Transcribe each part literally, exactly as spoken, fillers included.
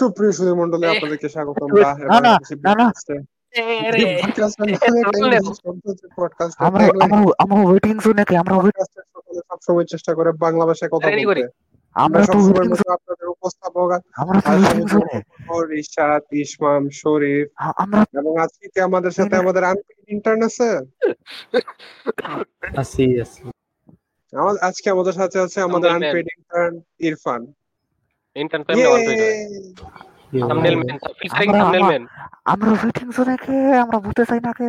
সুপ্রিয় সুধীমণ্ডলী, আপনাদেরকে স্বাগত। সবসময় চেষ্টা করে বাংলা ভাষায় কথা বলতে। আমরা সবসময় আপনাদের উপস্থাপক রিশাদ, ইসমাম, শরীফ এবং আজকে আমাদের সাথে আমাদের ইন্টার্ন আছে। আজকে আমাদের সাথে আছে আমাদের unpaid intern Irfan. Intern family one thumbnail man, featuring thumbnail man. আমরা ওয়েটিং জোনে কে আমরা ভুতে চাই না কে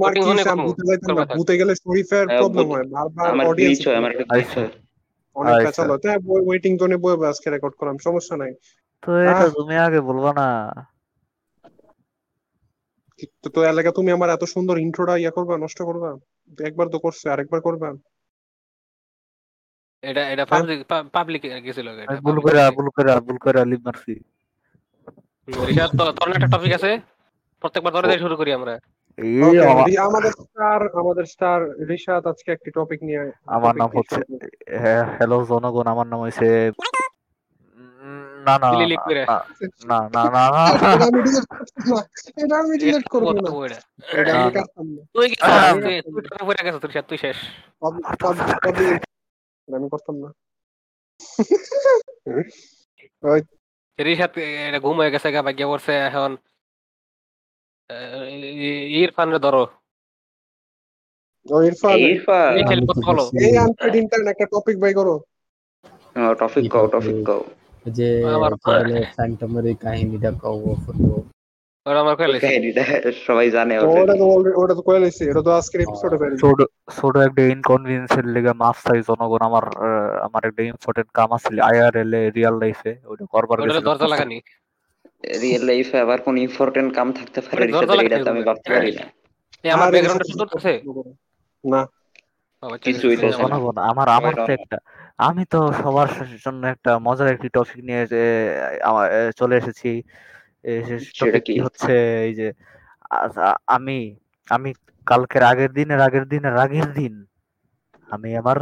ওয়েটিং জোনে ভুতে যাই না, ভুতে গেলে শরীফের প্রবলেম হয়, বারবার অডিয়েন্স হয়। আমার একটা আইসা অনেক কথা চলতে ওয়েটিং জোনে বসে আজকে রেকর্ড করলাম, সমস্যা নাই তো। এটা তুমি আগে বলবা না তো তো এলাকা তুমি আমার এত সুন্দর ইন্ট্রোটা ইয়া করবা, নষ্ট করবা। একবার তো করছ, আরেকবার করবা। এটা এটা পাবলিক পাবলিক গেছিল, এটা ভুল করে ভুল করে ভুল করে লিভ মারছি। রিশাদ তো তোর একটা টপিক আছে, প্রত্যেকবার ধরে ধরে শুরু করি আমরা। এই আমাদের স্টার আমাদের স্টার রিশাদ আজকে একটা টপিক নিয়ে। আমার নাম হচ্ছে হ্যালো জনগণ, আমার নাম হইছে না না না না না এটা আমি ডিলিট করব না, এটা আমি কাটতাম না। তুই কি টুইটারে পড়ে গেছিস রিশাদ? তুই শেষ আমি করতাম না। রিশাদ এটা ঘুম হয়ে গেছে, ভাগ্য পড়ছে। এখন ইরফানরে ধরো। ইরফান ইরফান এই আনপেইড ইন্টার্ন একটা টপিক বাই করো। টপিক কও, টপিক কও যে মানে ফ্যান্টমের এই কাহিনীটা কও। ওরা আমার কইলে কাহিনীটা সবাই জানে, ওটা তো ওটা তো কইলেছে, এটা তো আজকের এপিসোডে বের। ছোট ছোট একটা ইনকনভিনিয়েন্স এর লাগা মাফ চাই জনগণ। আমার আমার একটা ইম্পর্টেন্ট কাম আছে আইআরএল এ, রিয়েল লাইফে। ওটা করবার গেছে, ওটা দরজা লাগানি। রিয়েল লাইফে আবার কোন ইম্পর্টেন্ট কাম থাকতে পারে, এটা তো আমি করতে পারি না। এই আমার ব্যাকগ্রাউন্ডটা সুন্দর আছে না? বাবা কিছুই তো জনগণ, আমার আমার তো একটা, আমি তো সবার জন্য একটা মজার একটা টপিক নিয়ে চলে এসেছি। আমি আমি কালকের আগের দিনের আগের দিনের আগের দিন আমি আমার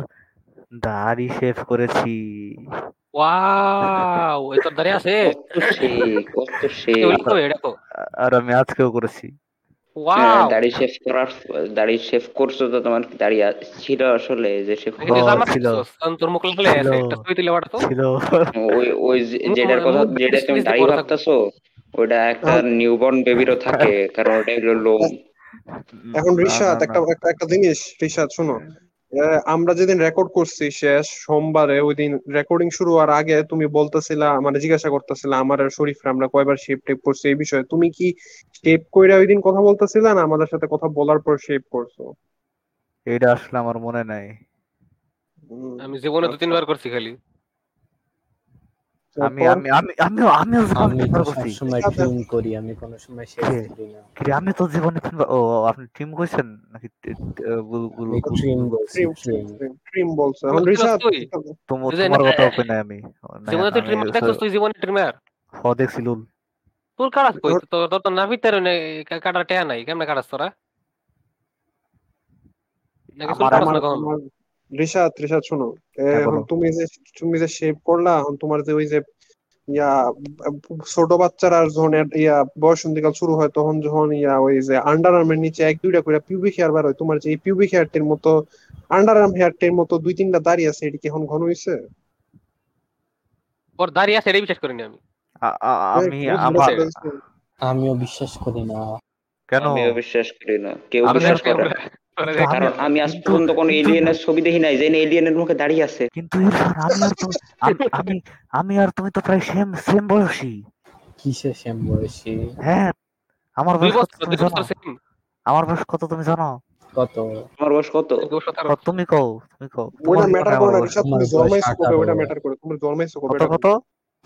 দাড়ি শেভ করেছি। ওয়াও, এত দাড়ি আছে? কত শেভ! আর আমি আজকেও করেছি। ওয়াও, দাড়ি শেভ করার দাড়ি শেভ করছো তো? তোমার দাড়ি ছিল আসলে যে শেভ ছিল, তোর মুখ লাগলে একটা তুই তুই লাগাতো ছিল। ওই ওই যেটার কথা যেটা তুমি দাড়ি ভাবতাছো, ওটা একটা নিউবর্ন বেবিরও থাকে, কারণ ওটা হলো লোম। এখন রিশাদ একটা একটা জিনিস, রিশাদ শোনো, আমরা যেদিন রেকর্ড করছি শেষ সোমবারে, ওই দিন রেকর্ডিং শুরু হওয়ার আগে তুমি বলতেছিলা, মানে জিজ্ঞাসা করতেছিলা আমার শরীফরা আমরা কয়বার শেপ টেপ করছি এই বিষয়ে। তুমি কি শেপ কইরা ওই দিন কথা বলতেছিলা, না আমাদের সাথে কথা বলার পর শেপ করছো? এটা আসলে আমার মনে নাই, আমি জীবনে দু তিনবার করছি খালি। আমি আমি আমি আমি আমি সব সময় টিম করি, আমি কোনো সময় শেষ করি না। কি আমি তো জীবনে তিনবার? ও আপনি টিম কইছেন নাকি? টিম টিম টিম বলছ আমি রিশাদ, তোমার কথা কই না আমি। জীবনে তো টিম দেখছস তুই? জীবনে টিমার হ দেখছিল তোর কাটাস কই? তো তোর তো না ভিতরে কাটার টায়া নাই, কেমনে কাটাস তোরা? নাকি তোর কোন রিশাদ রিশাদ শোনো, এখন তুমি যে তুমি যে শেভ করলা, এখন তোমার যে ওই যে ইয়া ছোট বাচ্চারা যখন ইয়া বয়সন্ধিকাল শুরু হয়, তখন যখন ইয়া ওই যে আন্ডারআর্মের নিচে এক দুইটা করে পিউবিক হেয়ার বার হয়, তোমার যে এই পিউবিক হেয়ারটির মতো আন্ডারআর্ম হেয়ারটির মতো দুই তিনটা দাড়ি আছে, এটা কি এখন ঘন হইছে? ওর দাড়ি আছে এটা বিশ্বাস করি না আমি। আমি আমার আমিও বিশ্বাস করি না। কেন আমিও বিশ্বাস করি না? কেউ বিশ্বাস করে না, কারণ আমি আজ পর্যন্ত কোন এলিয়েনের ছবি দেখি নাই যে এলিয়েনের মুখে দাড়ি আছে। কিন্তু আমি আমি আর তুমি তো প্রায় সেম সেম বয়সী। কিসে সেম বয়সী? হ্যাঁ, আমার বয়স আমার বয়স কত তুমি জানো? কত আমার বয়স? কত তুমি কও, তুমি কও। ওটা ম্যাটার করে না রিশাদ, তুমি জন্মাইছো কবে ওটা ম্যাটার করে। তুমি জন্মাইছো কবে? কত?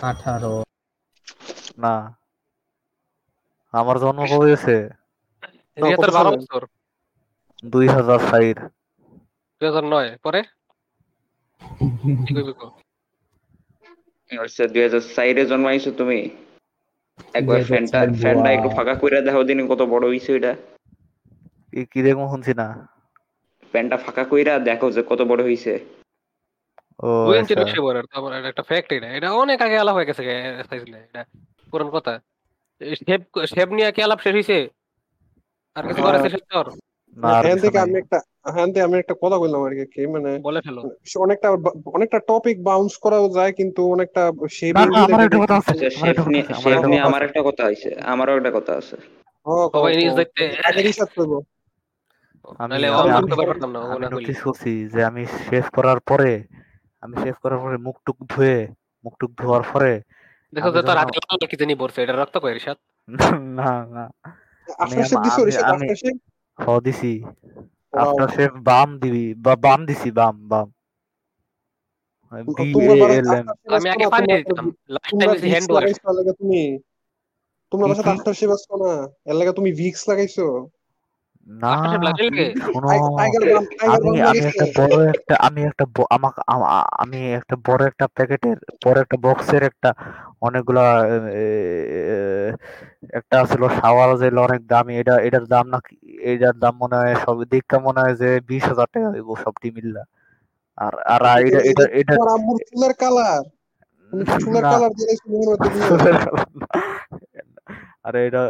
আঠারো না, আমার জন্ম কবে হয়েছে? বারো বছর। দুই হাজার নয় পরে দুই হাজার চার এ জন্মাইছো তুমি। একবার ফ্যানটা ফ্যানটা একটু ফাঁকা কইরা দাও দিন, কত বড় হইছে এটা। কি কি রে, কোন শুনছিনা? ফ্যানটা ফাঁকা কইরা দেখো যে কত বড় হইছে। ও দুই ইঞ্চি আচ্ছা নকশা বরাবর। তারপর এটা একটা ফ্যাক্ট, এটা এটা অনেক আগে আলাপ হয়ে গেছে গে, সাইজলে এটা পুরান কথা। শেপ শেপ নিয়ে কি আলাপ শেষ হইছে? আর কিছু করার আছে শেষ তোর? না আর কিছু নাই। আমি একটা হ্যাঁ আমি একটা কথা বললাম আর কি, মানে বলে ফেলো। অনেকটা অনেকটা টপিক বাউন্স করাও যায় কিন্তু অনেকটা শেপ নিয়ে আমার একটা কথা আছে। শেপ নিয়ে শেপ নিয়ে আমার একটা কথা আছে, আমারও একটা কথা আছে। ও সবাই নিজ দেখতে আগে রিসার্চ করব। নালে অন্তত করতাম না, ওনা কইছি সসি যে আমি শেভ করার পরে আমি শেভ করার পরে মুখ টুক ধুয়ে মুখ টুক ধোয়ার পরে দেখো যে তোর হাতে লাল কি জানি পড়ছে, এটা রক্ত কই রিসার্চ? না না আফটার শেভ দিছো রিসার্চ? আফটার শেভ হ্যাঁ দিছি, আফটার শেভ বাম দিবি বা বাম দিছি বাম বাম বি এল এম। আমি আগে পানি দিতাম last time is hand wash লাগে। তুমি তোমরা বাসা আফটার শেভ আসছো না এর লাগা তুমি ভিক্স লাগাইছো না? আমি একটা আমি একটা বড় একটা প্যাকেটের বড় একটা বক্সের একটা অনেকগুলা একটা ছিল শাওয়ার জেল, অনেক দামি। এটা এটার দাম না এটার দাম মনে হয় সব দিকটা মনে হয় যে বিশ হাজার টাকা হইব সবটি মিল্লা। আর আর এটা এটা এটা ফুলের কালার ফুলের কালার আরে এটা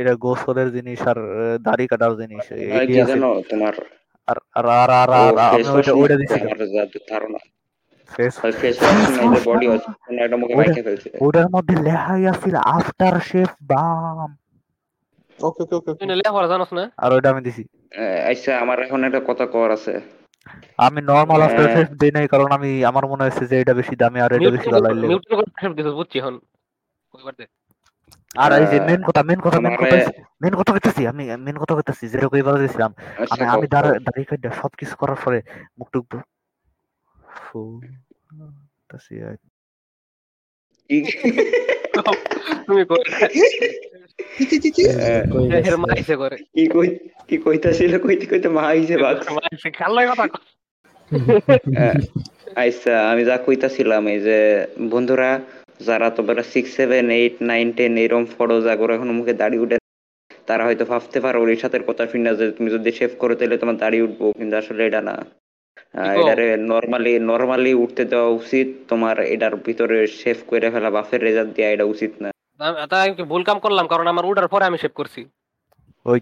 এটা গোসলের জিনিস আর দাড়ি কাটার জিনিস। ওটার মধ্যে লেখাই আছিল আফটার শেভ বাম। ওকে ওকে ওকে আর ওটা আমি দিছি। আচ্ছা আমার এখন একটা কথা কওয়ার আছে। আমি নরমাল আফটার শেভ দেই নাই কারণ আমি আমার মনে হচ্ছে যে এটা বেশি দামি আর এটা বেশি ভালো লাগে। নিউট্রাল শেভ দিছ বুঝছি এখন কয়বার দে। আর এই যে মেন কথা মেন কথা মেন কথা মেন কথা কইতাছি আমি মেন কথা কইতাছি যেটা কইবার দিছিলাম আমি আমি দাড়ি কাটা সব কিছু করার পরে মুখ টুক ফু তাসি আই তুমি কই কি কি কি এর মাইসে করে কি কই কি কইতাছিল কইতে কইতে মাইসে ভাগ মাইসে খালাই কথা। আচ্ছা আমি যা কইতাছিলাম এই যে বন্ধুরা যারা তোমরা six seven eight nine ten এরকম ফটো জাগর এখন মুখে দাড়ি উঠে তারা হয়তো ভাবতে পারো ওর সাথে কথা ফিরনা যে তুমি যদি শেভ করো তাহলে তোমার দাড়ি উঠবো, কিন্তু আসলে এটা না। এটারে নর্মালি নর্মালি উঠতে দেওয়া উচিত। তোমার এটার ভিতরে শেভ করে ফেলা বাফের রেজাল্ট দেওয়া এটা উচিত না। আমি ভুল কাম করলাম কারণ আমার উঠার পরে আমি শেভ করছি। ওই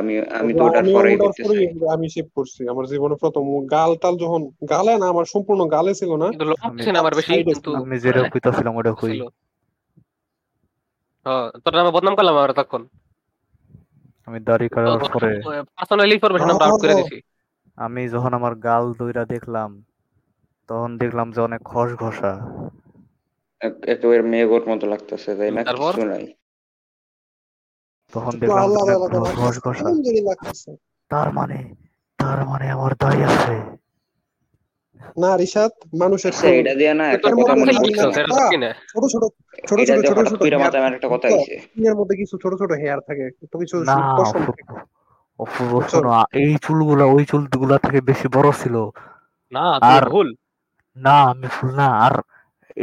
আমি আমি তো উঠার পরে আমি শেভ করছি আমার জীবনে প্রথম। গাল টাল যখন গালে না আমার সম্পূর্ণ গালে ছিল না কিন্তু লম্বা না আমার বেশি, কিন্তু আমি যেটা কইতাছিলাম ওটা কই হ্যাঁ তোর নামে বদনাম করলাম আমার তখন। আমি দাড়ি কাটার পরে পার্সোনালি ইনফরমেশন আমরা আউট করে দিছি। আমি যখন আমার গাল দুইটা দেখলাম তখন দেখলাম যে অনেক খসখসা একেবারে মেয়ের মতো লাগতেছে তাই না? কিছু নাই তখন দেখলাম তার মানে তার মানে আমার দাড়ি আছে না রিশাদ মানুষের এটা দেয়া না একটা কথা মনে করছো ছোট ছোট ছোট ছোট ছোট ছোট এর মধ্যে আমার একটা কথা আছে এর মধ্যে কিছু ছোট ছোট হেয়ার থাকে তো কিছু পছন্দ অপূর্ব শোনা এই চুলগুলো ওই চুলগুলো থেকে বেশি বড় ছিল না আর ভুল না আমি ভুল না আর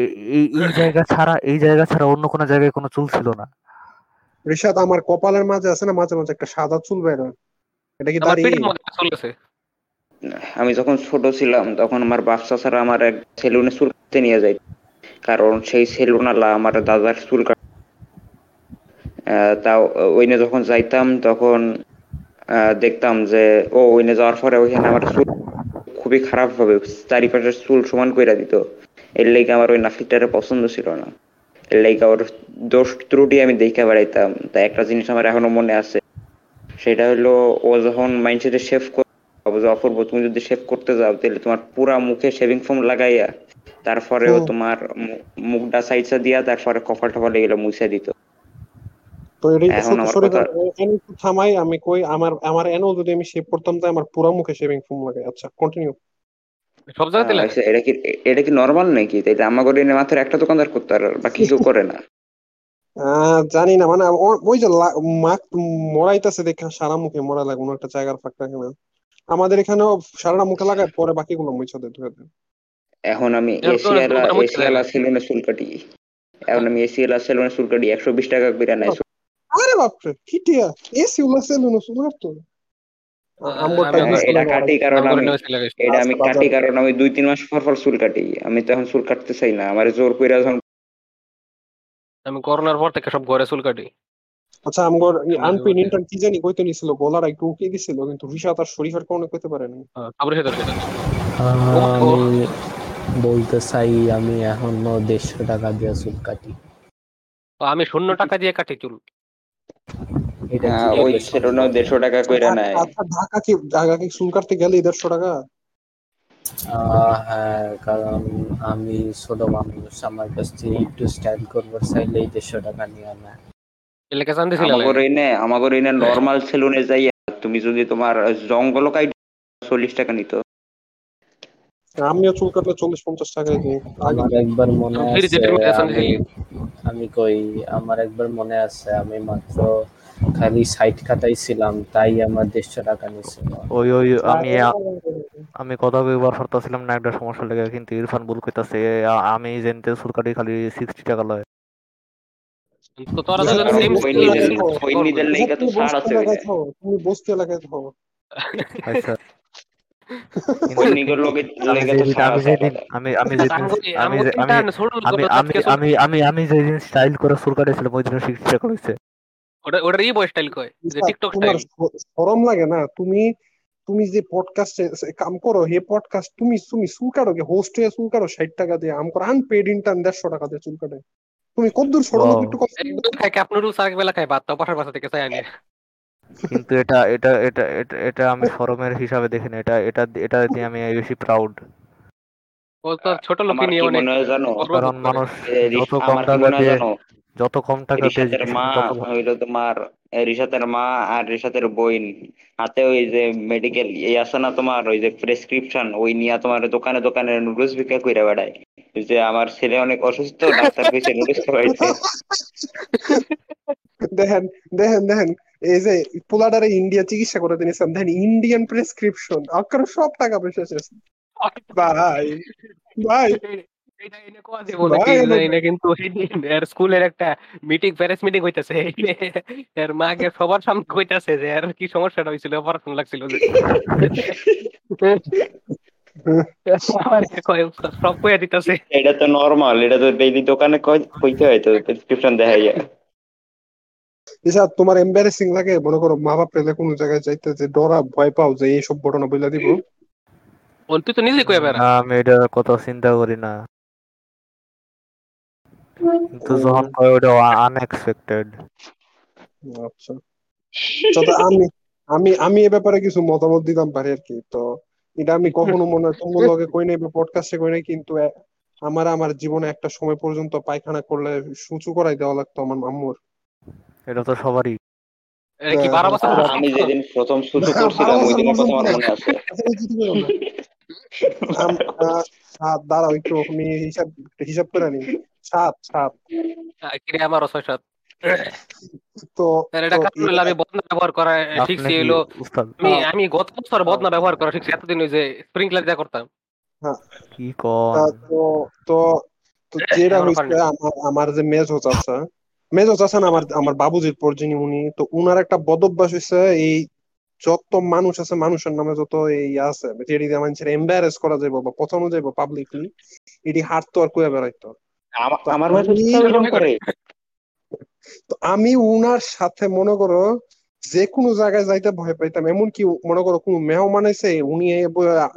এই এই জায়গা ছাড়া এই জায়গা ছাড়া অন্য কোনো জায়গায় কোনো চুল ছিল না। ঋষাদ আমার কপালের মাঝে আছে না মাঝে মাঝে একটা সাদা চুল বের হয়, এটা কি দাড়ি? আমি যখন ছোট ছিলাম তখন আমার বাচ্চা ছাড়া আমার এক সেলুনে চুল কাটতে নিয়ে যাই কারণ সেই সেলুনালা আমার দাদার চুল কাট তাও ওইনে যখন যাইতাম তখন দেখতাম যে ও ওইনে যাওয়ার পরে ওইখানে আমার চুল খুবই খারাপ ভাবে চারিপাশে চুল সমান কইরা দিত। এর লেগে আমার ওই নাফিকটারে পছন্দ ছিল না, এর লেগে ওর দোষ ত্রুটি আমি দেখে বেড়াইতাম। তাই একটা জিনিস আমার এখনো মনে আছে সেটা হলো ও যখন মাইন্ডসেটে শেভ করবে অপূর্ব তুমি যদি শেভ করতে যাও তাহলে তোমার পুরা মুখে শেভিং ফোম লাগাইয়া তারপরেও তোমার মুখটা সাইডসা দিয়া তারপরে কপাল টপাল এগুলো মুছে দিত। থামাই আমি কই আমার আমার এনো যদি আমি শেভ করতাম তাই আমার পুরা মুখে শেভিং ফোম লাগাই। আচ্ছা কন্টিনিউ। সব জায়গাতে লাগে এটা কি এটা কি নরমাল নাকি? তাইলে আমাগো এনে মাত্র একটা দোকানদার করতে আর বাকি কেউ করে না। আহ জানি না মানে ওই যে মাখ মরাইতেছে দেখা সারা মুখে মরা লাগে কোনো একটা জায়গার ফাঁক রাখে না আমাদের এখানেও সারা মুখে লাগায় পরে বাকিগুলো মুছে দেয় ধুয়ে দেয়। এখন আমি এসিয়ালা এসিয়ালা সেলুনে চুল কাটি এখন আমি এসিয়ালা সেলুনে চুল কাটি একশো বিশ টাকা করে নেয়। আরে বাপরে কি টিয়া এসিয়ালা সেলুনে চুল কাটতো আমি দুই তিন মাস পর পর চুল কাটি, আমি তো এখন চুল কাটতে চাই না, আমার জোর কইরা যখন আমি করোনার পর থেকে সব ঘরে চুল কাটি। আচ্ছা আমগো আনপিন ইন্টার কি জানি কইতে নিছিল, গোলার একটু উকি দিছিল কিন্তু রিশাত আর শরীফের কোনে কইতে পারে না। আবরে হেদার কেন বলতে চাই আমি এখন নয়শো টাকা দিয়ে চুল কাটি, আমি শূন্য টাকা দিয়ে কাটি চুল। এটা ওই নয়শো টাকা কইরা নাই। আচ্ছা ঢাকা কি ঢাকা কি চুল কাটতে গেলে দেড়শো টাকা? হ্যাঁ, কারণ আমি ছোট মানুষ, আমার কাছে একটু স্টাইল করবার চাইলে দেড়শো টাকা নিয়ে না। আমাদের এনে নরমাল সেলুনে যাই তুমি যদি তোমার জঙ্গল কাই চল্লিশ টাকা নিত, আমিও চুল কাটলে চল্লিশ পঞ্চাশ টাকা দিই। আমার একবার মনে আছে, আমি কই আমার একবার মনে আছে আমি মাত্র খালি সাইড কাটাইছিলাম তাই আমার দেড়শো টাকা নিছিল। ওই ওই আমি আমি কথা কইবার পারতাছিলাম না একটা সমস্যা লাগে, কিন্তু ইরফান ভুল কইতাছে। আমি জানতে চুল কাটি খালি ষাট টাকা লয়। আমি যেদিন স্টাইল করে চুল কাটিয়েছিলাম ওই দিন ষাট টাকা লইছে। শরম লাগে না? তুমি তুমি যে পডকাস্টে কাম করো হে পডকাস্ট তুমি তুমি চুল কাটো হোস্ট হয়ে চুল কাটো ষাট টাকা দিয়ে, আমার আনপেড ইন্টার্ন দেড়শো টাকা দিয়ে চুল কাটে। তুমি কতদূর সরো একটু কষ্ট খায় আপনার রুল সারা বেলা খায়, বাদটা পাঠার কথা থেকে চাই আমি। কিন্তু এটা এটা এটা এটা আমি ফরমের হিসাবে দেখি না, এটা এটা এটা দিয়ে আমি বেশি প্রাউড। ও তো ছোট লোক নিয়ে অনেক কারণ মানুষ যত কম টাকা দিয়ে যত কম টাকা দিয়ে রিশাতের মা হইলো তোমার রিশাতের মা আর রিশাতের বোন হাতে ওই যে মেডিকেল এই আছে না তোমার ওই যে প্রেসক্রিপশন ওই নিয়ে তোমার দোকানে দোকানে নুডলস বিক্রি কইরা বেড়ায় যে আমার ছেলে অনেক অসুস্থ ডাক্তার কইছে নুডলস খাওয়াইতে। দেখেন দেখেন দেখেন এই যে পোলাডারে ইন্ডিয়া চিকিৎসা করে দিয়েছে, দেখেন ইন্ডিয়ান প্রেসক্রিপশন আকার সব টাকা পয়সা শেষ। ভাই ভাই তোমার এম্বারেসিং লাগে মনে করো মা বাপ পেলে কোন জায়গায় যাইতে যে ডরা ভয় পাও যে এইসব ঘটনা বইলা দিব। তুই তো নিজে কইবে না আমি এটা কথা চিন্তা করি না, কিন্তু যখন কই ওটা আনএক্সপেক্টেড। আচ্ছা তো আমি আমি আমি এই ব্যাপারে কিছু মতামত দিতাম পারি আর কি। তো এটা আমি কখনো মনে তোমার লগে কই নাই বা পডকাস্টে কই নাই, কিন্তু আমার আমার জীবনে একটা সময় পর্যন্ত পায়খানা করলে সুচু করাই দেওয়া লাগতো আমার আম্মুর। এটা তো সবারই। এটা কি বারো বছর আমি যেদিন প্রথম সুচু করছিলাম ওই দিনের কথা আমার মনে আছে। দাঁড়াও একটু আমি হিসাব হিসাব করে নি। সাত সাত কিরে আমারও ছয় সাত। তো এটা কাটলে আমি বদনা ব্যবহার করা শিখছি হলো আমি আমি গত বছর বদনা ব্যবহার করা শিখছি, এতদিন ওই যে স্প্রিংকলার দিয়ে করতাম। হ্যাঁ কি কোন তো তো তো যেটা হইছে আমার আমার যে মেজ হচ্ছে আচ্ছা মেজ হচ্ছে না আমার আমার বাবুজির পর যিনি উনি তো উনার একটা বদভ্যাস হইছে এই যত মানুষ আছে মানুষের নামে যত এই আছে যেটি মানুষের এম্বারেস করা যাইব বা পচানো যাইব পাবলিকলি এটি হাঁটতো আর কয়ে বেড়াইতো। আমি উনার সাথে মনে করো যে কোনো জায়গায় যাইতে ভয় পাইতাম, এমনকি মনে করো কোন মেহমান আইছে উনি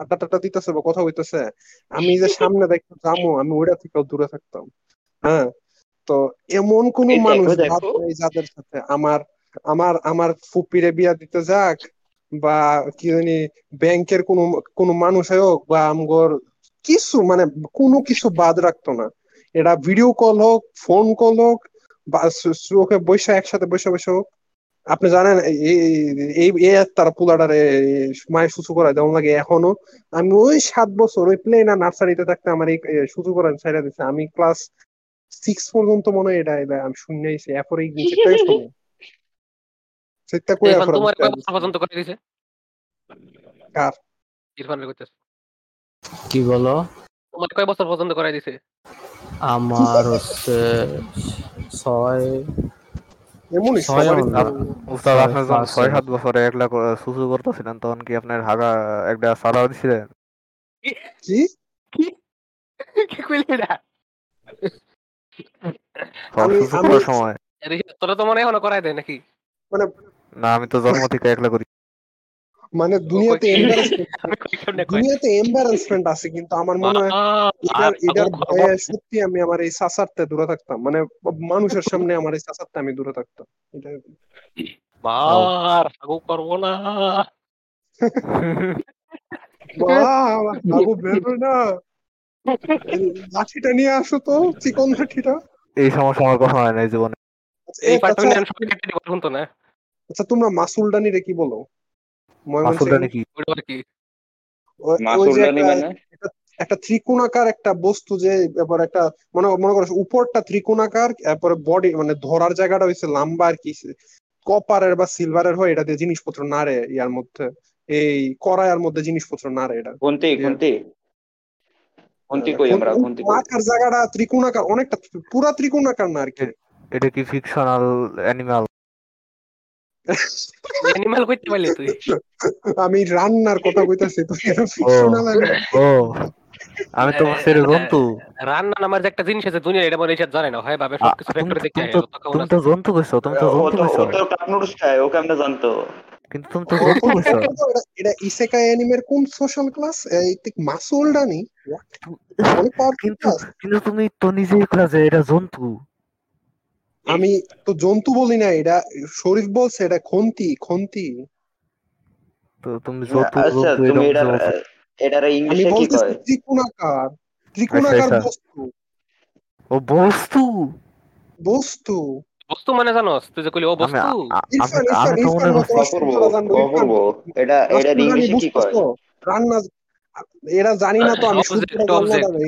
আড্ডা টাড্ডা দিতেছে বা কথা কইতেছে আমি যে সামনে দেখতে যাবো আমি ওইটা থেকেও দূরে থাকতাম। হ্যাঁ তো এমন কোন মানুষ যাদের সাথে আমার আমার আমার ফুপিরে বিয়া দিতে যাক বা কি জানি ব্যাংকের কোন কোন মানুষ হোক বা আমগর কিছু মানে কোনো কিছু বাদ রাখতো না। এটা ভিডিও কল হোক ফোন কল হোক বা চোখে বৈশা একসাথে বৈশা বৈশা হোক। আপনি জানেন এই তারা পোলাডারে মায়ের সুচু করায় যেমন লাগে এখনো। আমি ওই সাত বছর ওই প্লে না নার্সারিতে থাকতে আমার এই সুচু করার ছাইড়া দিচ্ছে। আমি ক্লাস সিক্স পর্যন্ত মনে হয় এটা আমি শুনেছি। এরপরে কি বলো তোমার কয় বছর পর্যন্ত করাই দিছে? আমার হচ্ছে ছয় তখন কি আপনার হাগা একটা সারা দিছিলেন? তোরা তো মনে এখনো করাই দেয় নাকি? মানে না, আমি তো জন্ম থেকে একলা করি। মানে দুনিয়াতে দুনিয়াতে এমবারেসমেন্ট আছে, কিন্তু আমার মনে হয় এটার এটার ভয়ে সত্যি আমি আমার এই সাসারতে দূরে থাকতাম। মানে মানুষের সামনে আমার এই সাসারতে আমি দূরে থাকতাম। এটা মার হাগু করব না, বাবা হাগু বের না, লাঠিটা নিয়ে আসো তো, চিকন লাঠিটা। এই সমস্যা আমার কথা হয় না এই জীবনে। এই পার্টটা নিয়ে সবাই কেটে কথা শুনতো না। আচ্ছা তোমরা মাসুলদানি রে কি বলো? একটা ত্রিকোণাকার একটা বস্তু, যে এবার একটা মানে মনে করো উপরটা ত্রিকোণাকার, তারপরে বডি মানে ধরার জায়গাটা হয়েছে লম্বা, আর কি কপারের বা সিলভারের হয়, এটা দিয়ে জিনিসপত্র নাড়ে। ইয়ার মধ্যে এই কড়াইয়ের মধ্যে জিনিসপত্র নাড়ে, এটা ত্রিকোণাকার জায়গাটা ত্রিকোণাকার, অনেকটা পুরা ত্রিকোণাকার না আর কি। এটা কি ফিকশনাল অ্যানিমাল? আমি রান্নার কথা কইতাছি, আমি তো সেরে জন্তু রান্না নামার যে একটা জিনিস আছে দুনিয়া, এটা মনে ইচ্ছা জানে না হয় ভাবে সবকিছু ফ্যাক্টরি দেখে আয়। তুমি তো জন্তু কইছো, তুমি তো জন্তু কইছো, তো কাপনুরস চায় ওকে আমরা জানতো, কিন্তু তুমি তো জন্তু কইছো। এটা ইসেকাই অ্যানিমের কোন সোশ্যাল ক্লাস? এই ঠিক মাসুলদানি অনেক পাওয়ার, কিন্তু কিন্তু তুমি তো নিজেই কইলা যে এটা জন্তু। আমি তো জন্তু বলি না, এটা শরীফ বলছে এটা খন্তি। খন্তি তো তুমি জন্তু তুমি এটা এটার ইংলিশে কি কয়? ত্রিকোণাকার। ত্রিকোণাকার বস্তু। ও বস্তু বস্তু বস্তু মানে জানোস তুই যে কইলি ও বস্তু, আমি তো মনে করব এটা এটার ইংলিশে কি কয় রান্না, এরা জানি না তো। আমি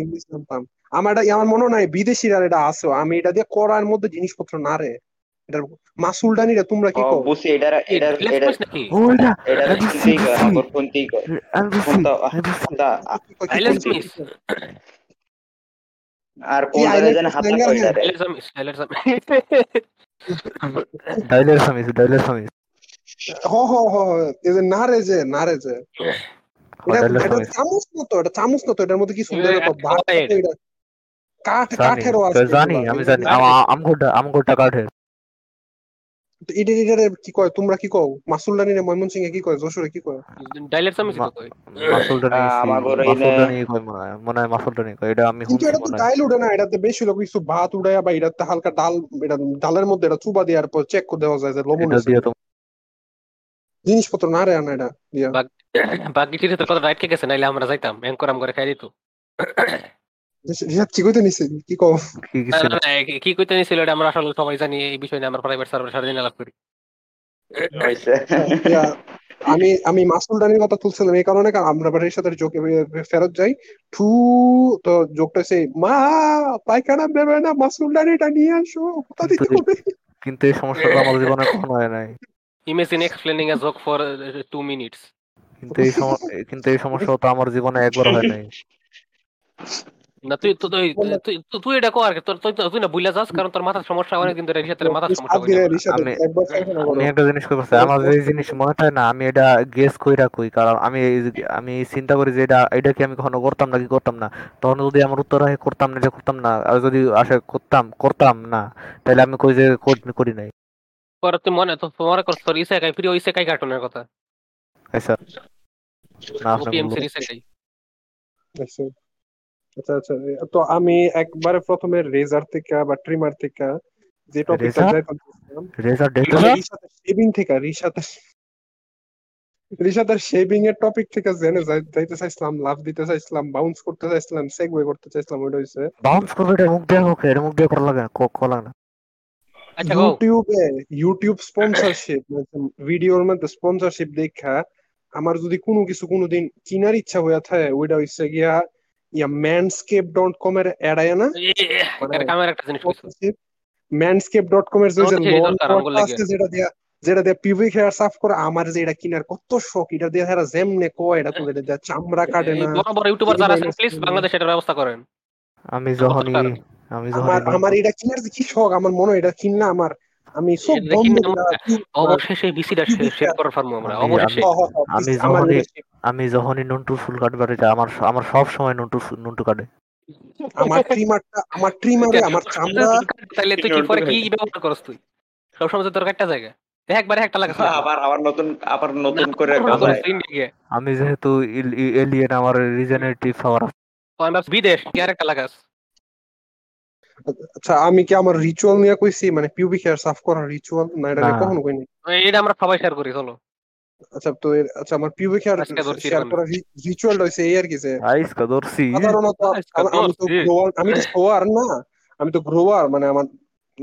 ইংলিশ জানতাম আমার, এটা আমার মনে নাই বিদেশিরা এটা আছে। আমি এটা দিয়ে করার মধ্যে জিনিসপত্র না রে, এটা মাসুলদানিরা তোমরা কি কও? বসে এটা এটা এটা ওটা এটা কি কয়? আমার কোনটি কয়? আর কোনটা যেন হাতে কয় এটা ডাইলেসামিস। ডাইলেসামিস ডাইলেসামিস হো হো হো এই যে না রে, যে না রে যে এটা চামচ না তো, এটা চামচ না তো, এটার মধ্যে কি সুন্দর তো ভাত। এটা কাঠ কাঠের আছে জানি, আমি জানি আমগোটা আমগোটা কাঠের। তো এডি এডিটারে কি কয় তোমরা কি কও? মাসুলদানিরে ময়মনসিংহ কি কয়? যশোরে কি কয়? ডাইলেসামিস কি কয়? মাসুলদানি আমাগোরে মাসুলদানি কয় মনে মাসুলদানি কয়। এটা আমি কিন্তু এটা তো ডাইল উড়ে না, এটাতে বেশি লোক কিছু ভাত উড়ায়া বা এটাতে হালকা ডাল, এটা ডালের মধ্যে এটা চুবা দেওয়ার পর চেক করে দেওয়া যায় যে লবণ আছে। জিনিসপত্র না রে না, এটা দিয়া বাকি চিঠি তো কত রাইট কে গেছে, নাইলে আমরা যাইতাম এনকরাম করে খাই দিত। কি কইতে নিছে কি কও? কি কইতে নিছিল এটা আমরা আসলে সবাই জানি। এই বিষয় নিয়ে আমরা প্রাইভেট সার্ভারে সারাদিন আলাপ করি। আমি আমি মাসুলদানির কথা তুলছিলাম এই কারণে, কারণ আমরা বাড়ির সাথে জোকে ফেরত যাই। ঠু তো জোকটা সেই মা পায়খানা বেরবে না, মাসুলদানিটা নিয়ে আসো, কোথা দিতে হবে। কিন্তু এই সমস্যাটা আমার জীবনে কখনো হয় নাই। Imagine explaining a joke for two minutes. কিন্তু এই কিন্তু এই সমস্যা তো আমার জীবনে একবার হয় নাই। না তুই তো তুই তুই এটা কর, তুই তুই না বুইলা যাস, কারণ তোর মাথার সমস্যা হয় না। কিন্তু এর সাথে মাথার সমস্যা হয় না। আমি একটা জিনিস কইছি, আমার এই জিনিস মনে হয় না, আমি এটা গেস কইরা কই, কারণ আমি আমি চিন্তা করি যে এটা এটা কি আমি কখনো করতাম নাকি করতাম না। তখন যদি আমার উত্তর হয় করতাম না, যে করতাম না, আর যদি আসে করতাম করতাম না, তাহলে আমি কই যে করি নাই। পরে তুই মনে তো মনে কর তোর ইসে কাই প্রিয় ইসে কাই কার্টুনের কথা। আচ্ছা না ওপিএম সিরিজ এর কাই। আচ্ছা আচ্ছা আচ্ছা তো আমি একবারে প্রথমে রেজার থেকে বা ট্রিমার থেকে যে টপিকটা যাই বলছিলাম, রেজার ডেটা রিসাতে শেভিং থেকে রিসাতে রিসাতে শেভিং এর টপিক থেকে জেনে যাইতে চাইছিলাম, লাভ দিতে চাইছিলাম, বাউন্স করতে চাইছিলাম, সেগওয়ে করতে চাইছিলাম। ওইটা হইছে বাউন্স করবে, এটা মুখ দেয়া হোক, এর মুখ দেয়া করা লাগে কোক কোলা না। আচ্ছা ইউটিউবে ইউটিউব স্পন্সরশিপ, ভিডিওর মধ্যে স্পন্সরশিপ দেখা আমার যদি কোনো কিছু কোনোদিন কেনার ইচ্ছা হয়ে থাকে, ওইটা হইছে গিয়া ইয়া manscaped dot com এর অ্যাড আয় না, মানে আমার একটা জিনিস হইছে manscaped dot com এর যে লোন আছে, যেটা দিয়া যেটা দিয়া পিভিক হেয়ার সাফ করে। আমার যে এটা কেনার কত শখ, এটা দিয়া হেরা যেমনে কয় এটা তো এটা চামড়া কাটে না। বড় বড় ইউটিউবার যারা আছেন প্লিজ বাংলাদেশে এটার ব্যবস্থা করেন। আমি যখনই আমার আমার এটা কেনার কি শখ, আমার মনে এটা কিনলে আমার আমি সব বন্ধ অবশেষে বিসিটা শেয়ার করব আমরা অবশেষে। আমি যখন আমি যখনই নন্টু ফুল কাটবারে যা আমার আমার সব সময় নন্টু নন্টু কাটে। আমার ট্রিমারটা আমার ট্রিমারে আমার চামড়া তাইলে তুই কি পরে কি ব্যবহার করছিস তুই? সব সময় তো তোর একটা জায়গা একবারে একটা লাগা আবার আবার নতুন আবার নতুন করে একটা। আমি যেহেতু এলিয়েন আমার রিজেনারেটিভ পাওয়ার আমি বিদেশ কি আর একটা লাগাস। আচ্ছা আমি কি আমার রিচুয়াল নিয়ে কইছি মানে পিউবিক হেয়ার সাফ করার রিচুয়াল না এটা কখনো কই নাই। এটা আমরা সবাই শেয়ার করি চলো। আচ্ছা তো আচ্ছা আমার পিউবিক হেয়ার শেয়ার করার রিচুয়াল হইছে এই আর কিছে আইসকা দর্সি। সাধারণত আমি তো গ্রোয়ার আমি তো গ্রোয়ার না আমি তো গ্রোয়ার মানে আমার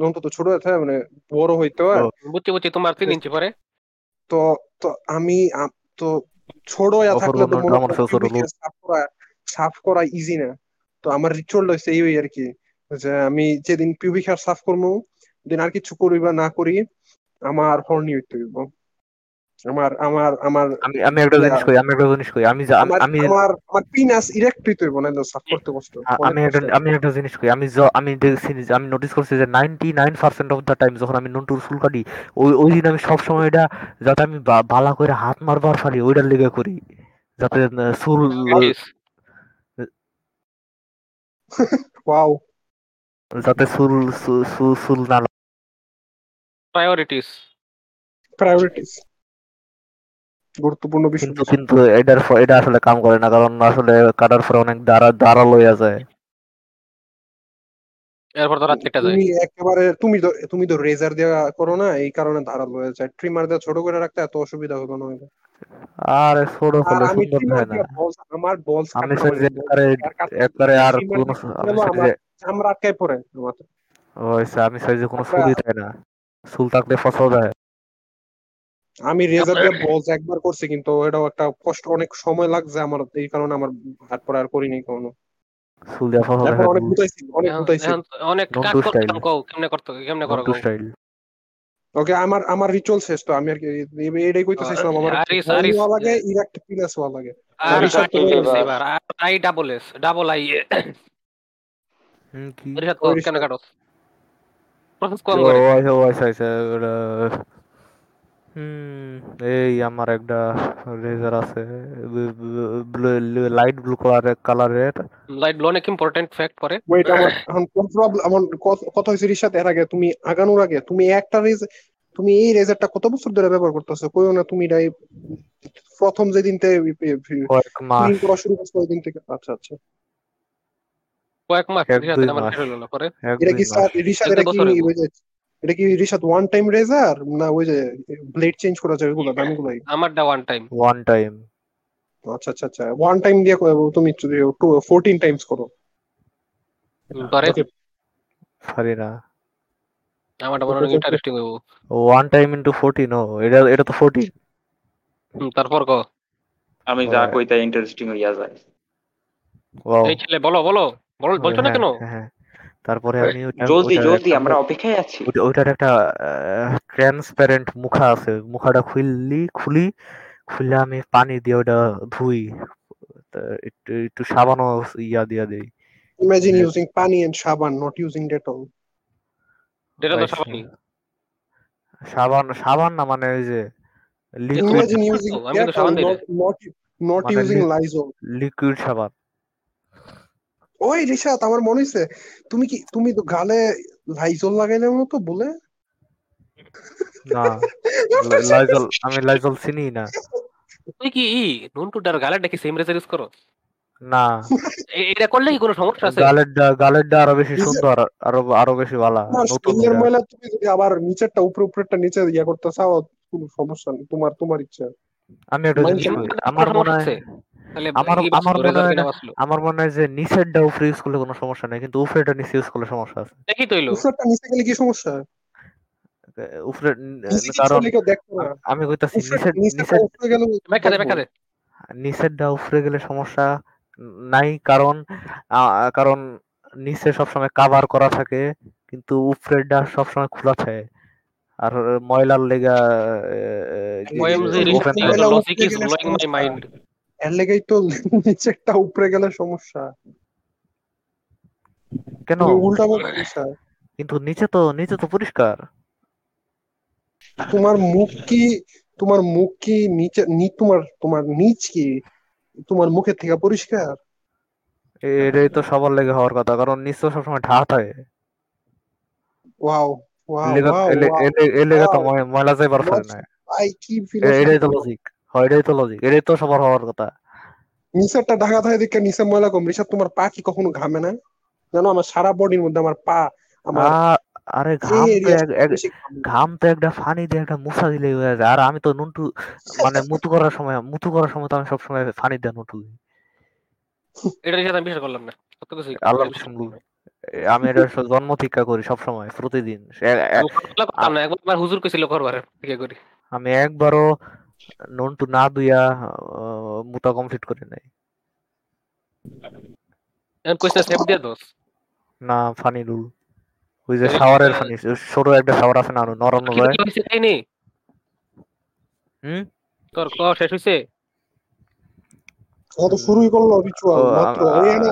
নন্টু তো ছোট আছে মানে বড় হইতো আর বুঝতে বুঝতে তোমার তিন ইঞ্চি পরে তো তো আমি তো ছোট ইয়া থাকলে তো আমার সাফ করা সাফ করা ইজি না। তো আমার রিচুয়াল হইছে এই আর কি যে আমি যেদিন পিউবিক হেয়ার সাফ করবো দিন আর কিছু করি বা না করি আমার হর্নি হইতে হইব। আমার আমার আমার আমি আমি একটা জিনিস কই আমি একটা জিনিস কই আমি আমি আমার আমার পিনাস ইরেক্ট হইতে হইব না সাফ করতে কষ্ট। আমি একটা আমি একটা জিনিস কই আমি আমি দেখছি আমি নোটিস করছি যে নিরানব্বই পার্সেন্ট অফ দা টাইম যখন আমি নন্টুর ফুল কাটি ওই ওই দিন আমি সব সময় এটা যাতে আমি ভালো করে হাত মারবার পারি ওইটার লেগে করি যাতে চুল ওয়াও যাতে চুল চুল না প্রায়োরিটিস প্রায়োরিটিস গুরুত্বপূর্ণ বিষয়। কিন্তু এটা এটা আসলে কাম করে না কারণ আসলে কাটার পরে অনেক দাঁড়া দাঁড়া লইয়া যায় এরপর তো রাত কেটে যায়। তুমি একেবারে তুমি তো তুমি তো রেজার দিয়া করো না এই কারণে দাঁড়া লইয়া যায়। ট্রিমার দিয়ে ছোট করে রাখতে এত অসুবিধা হবে না হবে আরে ছোট করে সুন্দর হয় না আমার বলস আমি যে করে একবারে আর কোন আমি আমরা আটকে পড়ে তোমাতে ওইসা আমি সাইজে কোনো ফুলই থাকে না চুল থাকলে ফসল হয়। আমি রেজার দিয়ে বলস একবার করছি কিন্তু এটাও একটা কষ্ট অনেক সময় লাগছে আমার এই কারণে আমার হাত পড়া আর করি নাই কোনো চুল দিয়ে ফসল হয়। অনেক বুঝাইছি অনেক বুঝাইছি অনেক কাট করতাম কও কেমনে করতে কেমনে করো ওকে আমার আমার রিচুয়াল শেষ। তো আমি আর এইটাই কইতে চাইছিলাম আমার আরে ওয়া লাগে ইরেক্ট পিনাস ওয়া লাগে আর এবার I double S double I আমার একটা লেজার আছে লাইট ব্লু কালারের লাইট ব্লু অনেক ইম্পর্টেন্ট ফ্যাক্ট পরে ওইটা আমার প্রবলেম কথা হইছে রিশাদ এর আগে তুমি আগানোর আগে তুমি একটা রেজার তুমি এই রেজারটা কত বছর ধরে ব্যবহার করতেছো কইও না তুমি এটা প্রথম যেদিন থেকে শুরু করছো ওই দিন থেকে। আচ্ছা আচ্ছা কয়েক মাস রিশাদ আমার শেষ হলো পরে এটা কি রিশাদ এটা কি এটা কি রিশাদ ওয়ান টাইম রেজার না ওই যে ব্লেড চেঞ্জ করা যায় ওগুলো দামগুলাই আমারটা ওয়ান টাইম ওয়ান টাইম। আচ্ছা আচ্ছা আচ্ছা ওয়ান টাইম দিয়ে তুমি চোদ্দ টাইমস করো করে পারি না আমারটা বড় ইন্টারেস্টিং হইবো ওয়ান টাইম ইনটু চোদ্দ ও এটা এটা তো চোদ্দ তারপর কো আমি যা কই তাই ইন্টারেস্টিং হইয়া যায়। ওয়াও এই ছেলে বলো বলো বলছো না কেন? তারপরে আমি জলদি জলদি আমরা অপেক্ষায় আছি ওইটার একটা ট্রান্সপারেন্ট মুখা আছে মুখাটা খুললি খুলি খুলে আমি পানি দিয়ে ওটা ধুই একটু একটু সাবানও ইয়া দিয়া দেই। ইমাজিন ইউজিং পানি এন্ড সাবান নট ইউজিং ডেটল। ডেটল তো সাবানই সাবান সাবান না মানে ওই যে লিকুইড আমি তো সাবান দেই নট ইউজিং লাইজল লিকুইড সাবান। ওই রিশাদ আমার মনে হচ্ছে তুমি কি তুমি তো গালে লাইজল লাগাইলে মনে তো বলে না লাইজল আমি লাইজল চিনি না। তুই কি নন্টুটার গালেটা কি সেম রেজার ইউজ করো না? এটা করলে কি কোনো সমস্যা আছে? গালেরটা গালেরটা আরো বেশি সুন্দর আরো আরো বেশি ভালো নতুন এর ময়লা তুমি যদি আবার নিচেরটা উপরে উপরেরটা নিচে ইয়া করতে চাও কোনো সমস্যা নেই তোমার তোমার ইচ্ছা। আমি এটা আমার মনে আছে আমার মনে হয় যে নিচেরটা উপরে ইউজ করলে কোনো সমস্যা নাই কিন্তু উপরেটা নিচে ইউজ করলে সমস্যা আছে। দেখি তো হলো উপরেটা নিচে গেলে কি সমস্যা উপরে কারণ আমি কইতাছি নিচে নিচে উপরে গেলে ব্যাখ্যা দে ব্যাখ্যা দে নিচেরটা উপরে গেলে সমস্যা নাই কারণ কারণ নিচে সবসময় কভার করা থাকে কিন্তু উপরেরটা সবসময় খোলা থাকে আর ময়লার লেগা logic is blowing my mind এর লেগেই তো নিচেরটা উপরে গেলে সমস্যা কেন উল্টা বলছিস? কিন্তু নিচে তো নিচে তো পরিষ্কার তোমার মুখ কি তোমার মুখ কি নিচে নি তোমার তোমার নিচ কি তোমার মুখের থেকে পরিষ্কার? এটাই তো সবার লেগে হওয়ার কথা, কারণ নিচ তো সবসময় ঠাট হয়। ওয়াও ওয়াও ওয়াও, ময়লা যাই বার করে না, এটাই তো লজিক হয়, এটাই তো লজিক, এটাই তো সবার হওয়ার কথা। নিচেরটা ঢাকা থাকে দেখে নিচে ময়লা কম। ঋষভ, তোমার পা কি কখনো ঘামে না? জানো আমার সারা বডির মধ্যে আমার পা আমার আরে ঘাম তো ঘাম তো একটা ফানি দিয়ে একটা মুছা দিলেই হয়ে যায়। আর আমি তো নুনটু মানে মুতু করার সময় মুতু করার সময় তো আমি সবসময় ফানি দিয়ে নুনটু দিই। এটার সাথে আমি বিশ্বাস করলাম না, সত্য কথা। আল্লাহ শুনুন, আমি এটা জন্ম থেকে করি সবসময়, প্রতিদিন। একবার হুজুর কইছিল করবার ঠিক করি, আমি একবারও নুনটু না দুইয়া মুতা কমপ্লিট করি নাই। এর কোশ্চেন সেভ দিয়া দোস না ফানি রুল। ওই যে শাওয়ারের ফানি, সরু একটা শাওয়ার আছে না নরম নরম হইছে তাই নি? হুম, তোর ক শেষ হইছে? ও তো শুরুই করলো রিচুয়াল মাত্র।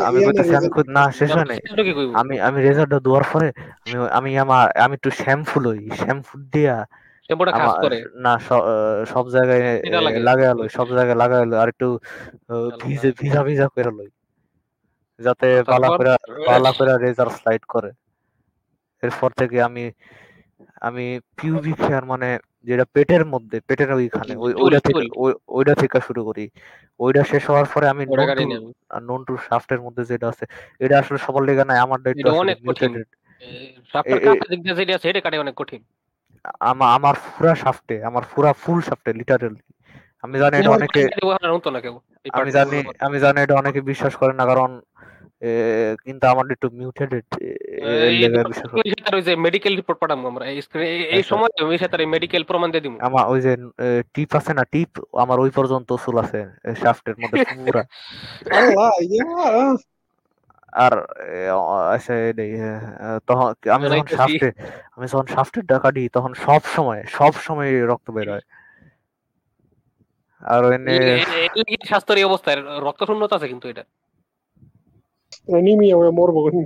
আমি কইতে শ্যাম খুদ না শেষ হয় নাই। আমি আমি রেজাল্টটা দেওয়ার পরে আমি আমি আমার আমি একটু শ্যাম্পু লই, শ্যাম্পু দিয়া শ্যাম্পুটা খাস করে না সব জায়গায় লাগায় লই, সব জায়গায় লাগায় লই আর একটু ভিজে ভিজা ভিজা করে লই যাতে ভালো করে ভালো করে রেজাল্ট স্লাইড করে। এরপর থেকে আমি আমি পিউবি ফেয়ার মানে যেটা পেটের মধ্যে পেটের ওইখানে ওইটা থেকে ওইটা থেকে শুরু করি। ওইটা শেষ হওয়ার পরে আমি নন্টু শাফটের মধ্যে যেটা আছে, এটা আসলে সবার লেগে না, আমারটা একটু অনেক কঠিন। শাফটের কাছে দিক দিয়ে যেটা আছে এটা কাটে অনেক কঠিন। আমার আমার পুরা শাফটে, আমার পুরা ফুল শাফটে লিটারালি। আমি জানি এটা অনেকে আমি জানি আমি জানি এটা অনেকে বিশ্বাস করে না, কারণ কিন্তু আমার একটু মিউটেটেড এই যে মেডিকেল রিপোর্ট পাঠাম আমরা এই স্ক্রিনে এই সময় আমি সেটা মেডিকেল প্রমাণ দিয়ে দিমু। আমার ওই যে টিপ আছে না, টিপ আমার ওই পর্যন্ত চুল আছে শাফটের মধ্যে পুরা। আল্লাহ ইয়া। আর আচ্ছা এই তখন আমি যখন শাফটে আমি যখন শাফটের ডাকা দিই তখন সব সময় সব সময় রক্ত বের হয়। আর এনে এই স্বাস্থ্যের এই অবস্থায় রক্ত শূন্যতা আছে, কিন্তু এটা ইমাজিন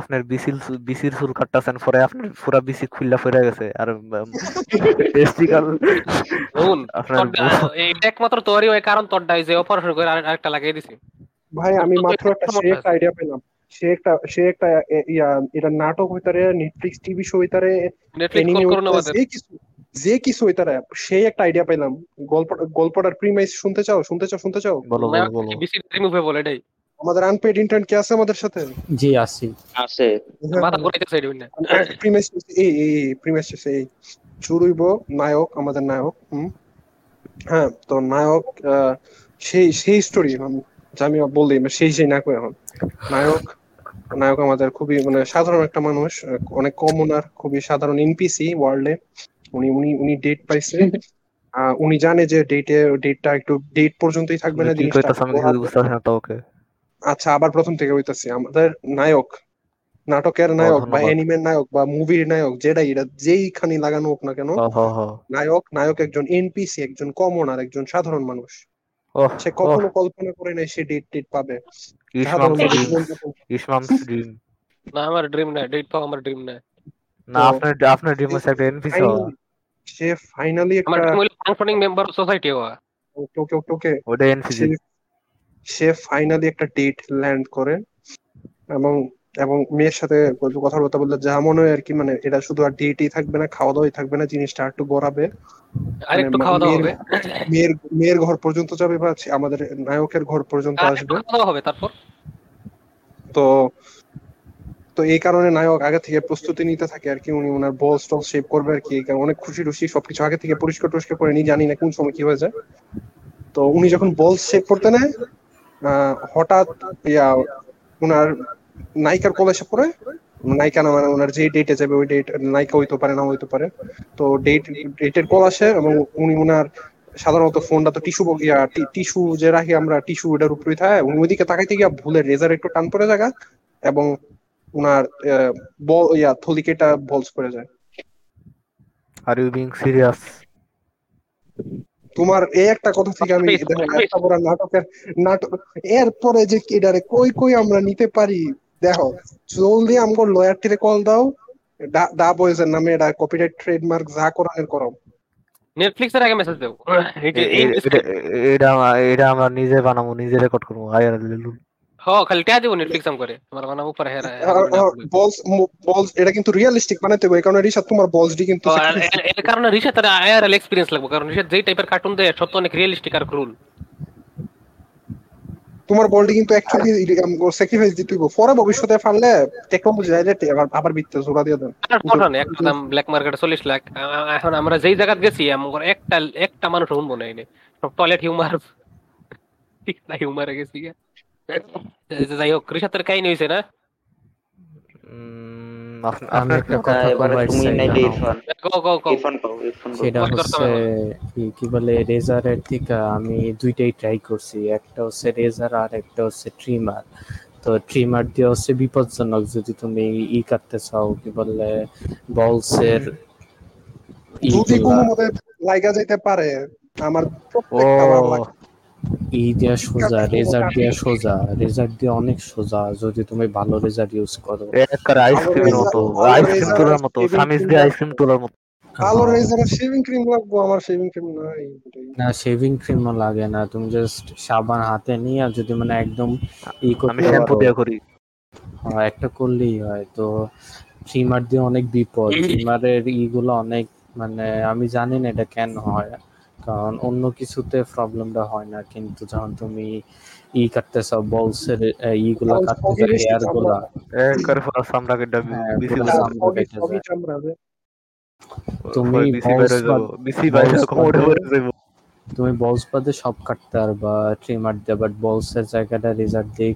আপনার বিসিল বিসির চুল কাটতাছেন পরে আপনার পুরা বিসি খুললা পড়ে গেছে। আর টেস্টিকল বল আপনার এটা একমাত্র তোরই হয়, কারণ তোরটা এই যে অপারেশন করে আরেকটা লাগিয়ে দিছি। ভাই আমি মাত্র একটা শেক আইডিয়া পেলাম, শেকটা শেকটা এটা নাটক হইতারে নেটফ্লিক্স টিভি শো হইতারে নেটফ্লিক্স করোনা বাদে যে কিছু যে কিছু হইতারে সেই একটা আইডিয়া পেলাম। গল্প গল্পটার প্রিমাইস শুনতে চাও? শুনতে চাও শুনতে চাও বলো বলো। বিসি রিমুভ হবে বলে এটাই আমাদের আনপেড ইন্টার্ন কে আছে আমাদের সাথে? জি আছে আছে, মাথা ঘুরাইতে সাইড হই না। প্রিমিস এই এই প্রিমিস সে চুরুইবো নায়ক আমাদের নায়ক। হুম হ্যাঁ, তো নায়ক সেই সেই স্টোরি আমি বলই না, সেই সেই না কই এখন নায়ক নায়ক আমাদের খুবই মানে সাধারণ একটা মানুষ, অনেক কমন আর খুবই সাধারণ এনপিসি ওয়ার্ল্ডে। উনি উনি উনি ডেট পাইছে, উনি জানে যে ডেটে ডেটটা একটু ডেট পর্যন্তই থাকবে না জিনিসটা। ওকে আচ্ছা আবার প্রথম থেকে হইতাছি। আমাদের নায়ক নাটকের নায়ক বা অ্যানিমের নায়ক বা মুভির নায়ক যেটাই এটা যেইখানে লাগানো হোক না কেন, নায়ক নায়ক একজন এনপিসি, একজন কমন আর একজন সাধারণ মানুষ। সে কখনো কল্পনা করে নাই সে ডেট ডেট পাবে। না আমার ড্রিম না ডেট পাওয়া, আমার ড্রিম না না আপনার আপনার ড্রিম হচ্ছে একটা এনপিসি হওয়া। সে ফাইনালি একটা ফাংশনিং মেম্বার অফ সোসাইটি হওয়া। ওকে ওকে ওকে ওটা এনপিসি। সে ফাইনালি একটা ডেট ল্যান্ড করে এবং এবং মেয়ের সাথে কথাবার্তা বললে যা মনে হয় আর কি, মানে এটা শুধু আর ডেটই থাকবে না, খাওয়া দাওয়াই থাকবে না, জিনিসটা একটু গড়াবে, আরেকটু খাওয়া দাওয়া হবে, মেয়ের মেয়ের ঘর পর্যন্ত যাবে বা আমাদের নায়কের ঘর পর্যন্ত আসবে, খাওয়া হবে তারপর। তো তো এই কারণে নায়ক আগে থেকে প্রস্তুতি নিতে থাকে আর কি। উনি ওনার বল স্টক শেপ করবে আর কি, অনেক খুশি টুশি সবকিছু আগে থেকে পরিষ্কার টরিষ্কার করে নি, জানি না কোন সময় কি হয়ে যায়। তো উনি যখন বল শেপ করতে নেয় হঠাৎ ওনার নায়িকার কল এসে পড়ে। নায়িকা না মানে ওনার যে ডেটে যাবে ওই ডেট, নায়িকা হইতে পারে না হইতে পারে। তো ডেট ডেটের কল আসে এবং উনি ওনার সাধারণত ফোনটা তো টিস্যু ইয়া টিস্যু যে রাখি আমরা টিস্যু ওটার উপরেই থাকে, উনি ওইদিকে তাকাইতে গিয়ে ভুলে রেজার একটু টান পড়ে জায়গা এবং উনার বল ইয়া থলিকেটা বলস করে যায়। Are you being serious? তোমার এই একটা কথা থেকে আমি একটা বড় নাটকের নাটক এরপরে যে এটারে কই কই আমরা নিতে পারি দেখো। জলদি আমগো লয়ার টিরে কল দাও, দা বয়েজের নামে এটা কপিরাইট ট্রেডমার্ক যা করার করো। নেটফ্লিক্স এর আগে মেসেজ দাও, এটা এটা আমরা নিজে বানাবো, নিজে রেকর্ড করব। আয়ার লুল হ্যাঁ খালি টা দেব নেটফ্লিক্স আম করে তোমার বানাবো পরে হেরা বলস বলস এটা কিন্তু রিয়েলিস্টিক বানাতে হবে, কারণ ঋষাত তোমার বলস ডি কিন্তু এর কারণে ঋষাত আর আয়ার এল এক্সপেরিয়েন্স লাগবে, কারণ ঋষাত যেই টাইপের কার্টুন দেয় সব তো অনেক রিয়েলিস্টিক আর ক্রুল। তোমার বলডি কিন্তু অ্যাকচুয়ালি ইরিগাম গো স্যাক্রিফাইস দিতে হবে পরে ভবিষ্যতে ফাললে টেকনোলজি ডাইরেক্ট আবার আবার বিত্তে জোড়া দিয়ে দেন। আর কথা না একটা দাম ব্ল্যাক মার্কেটে চল্লিশ লাখ। এখন আমরা যেই জায়গা গেছি আমগো একটা একটা মানুষ হুন বনাই না, সব টয়লেট হিউমার ঠিক না হিউমার গেছি। আমি দুইটাই ট্রাই করছি, একটা হচ্ছে রেজার আর একটা হচ্ছে ট্রিমার। তো ট্রিমার দিয়ে হচ্ছে বিপজ্জনক যদি তুমি ই কাটতে চাও, কি বলে বলসের লাইগা যেতে পারে। আমার তুমি জাস্ট সাবান হাতে নিয়ে যদি মানে একদম একটা করলেই হয়। তো ট্রিমার দিয়ে অনেক বিপদ, ট্রিমারের ইগুলো অনেক মানে আমি জানি না এটা কেন হয়, কারণ অন্য কিছুতে প্রবলেমটা হয় না, কিন্তু যখন তুমি ই কাটতে চাও বলসের ইগুলা কাটতে চাও এয়ারগুলা এক করে পুরো সামরা কেটে বিসি সামরা তুমি বিসি বাইরে যাও, বিসি বাইরে কোড করে যাও, তুমি বলস পাতে সব কাটতে পারবা ট্রিমার দিয়ে, বাট বলসের জায়গাটা রেজার দিয়ে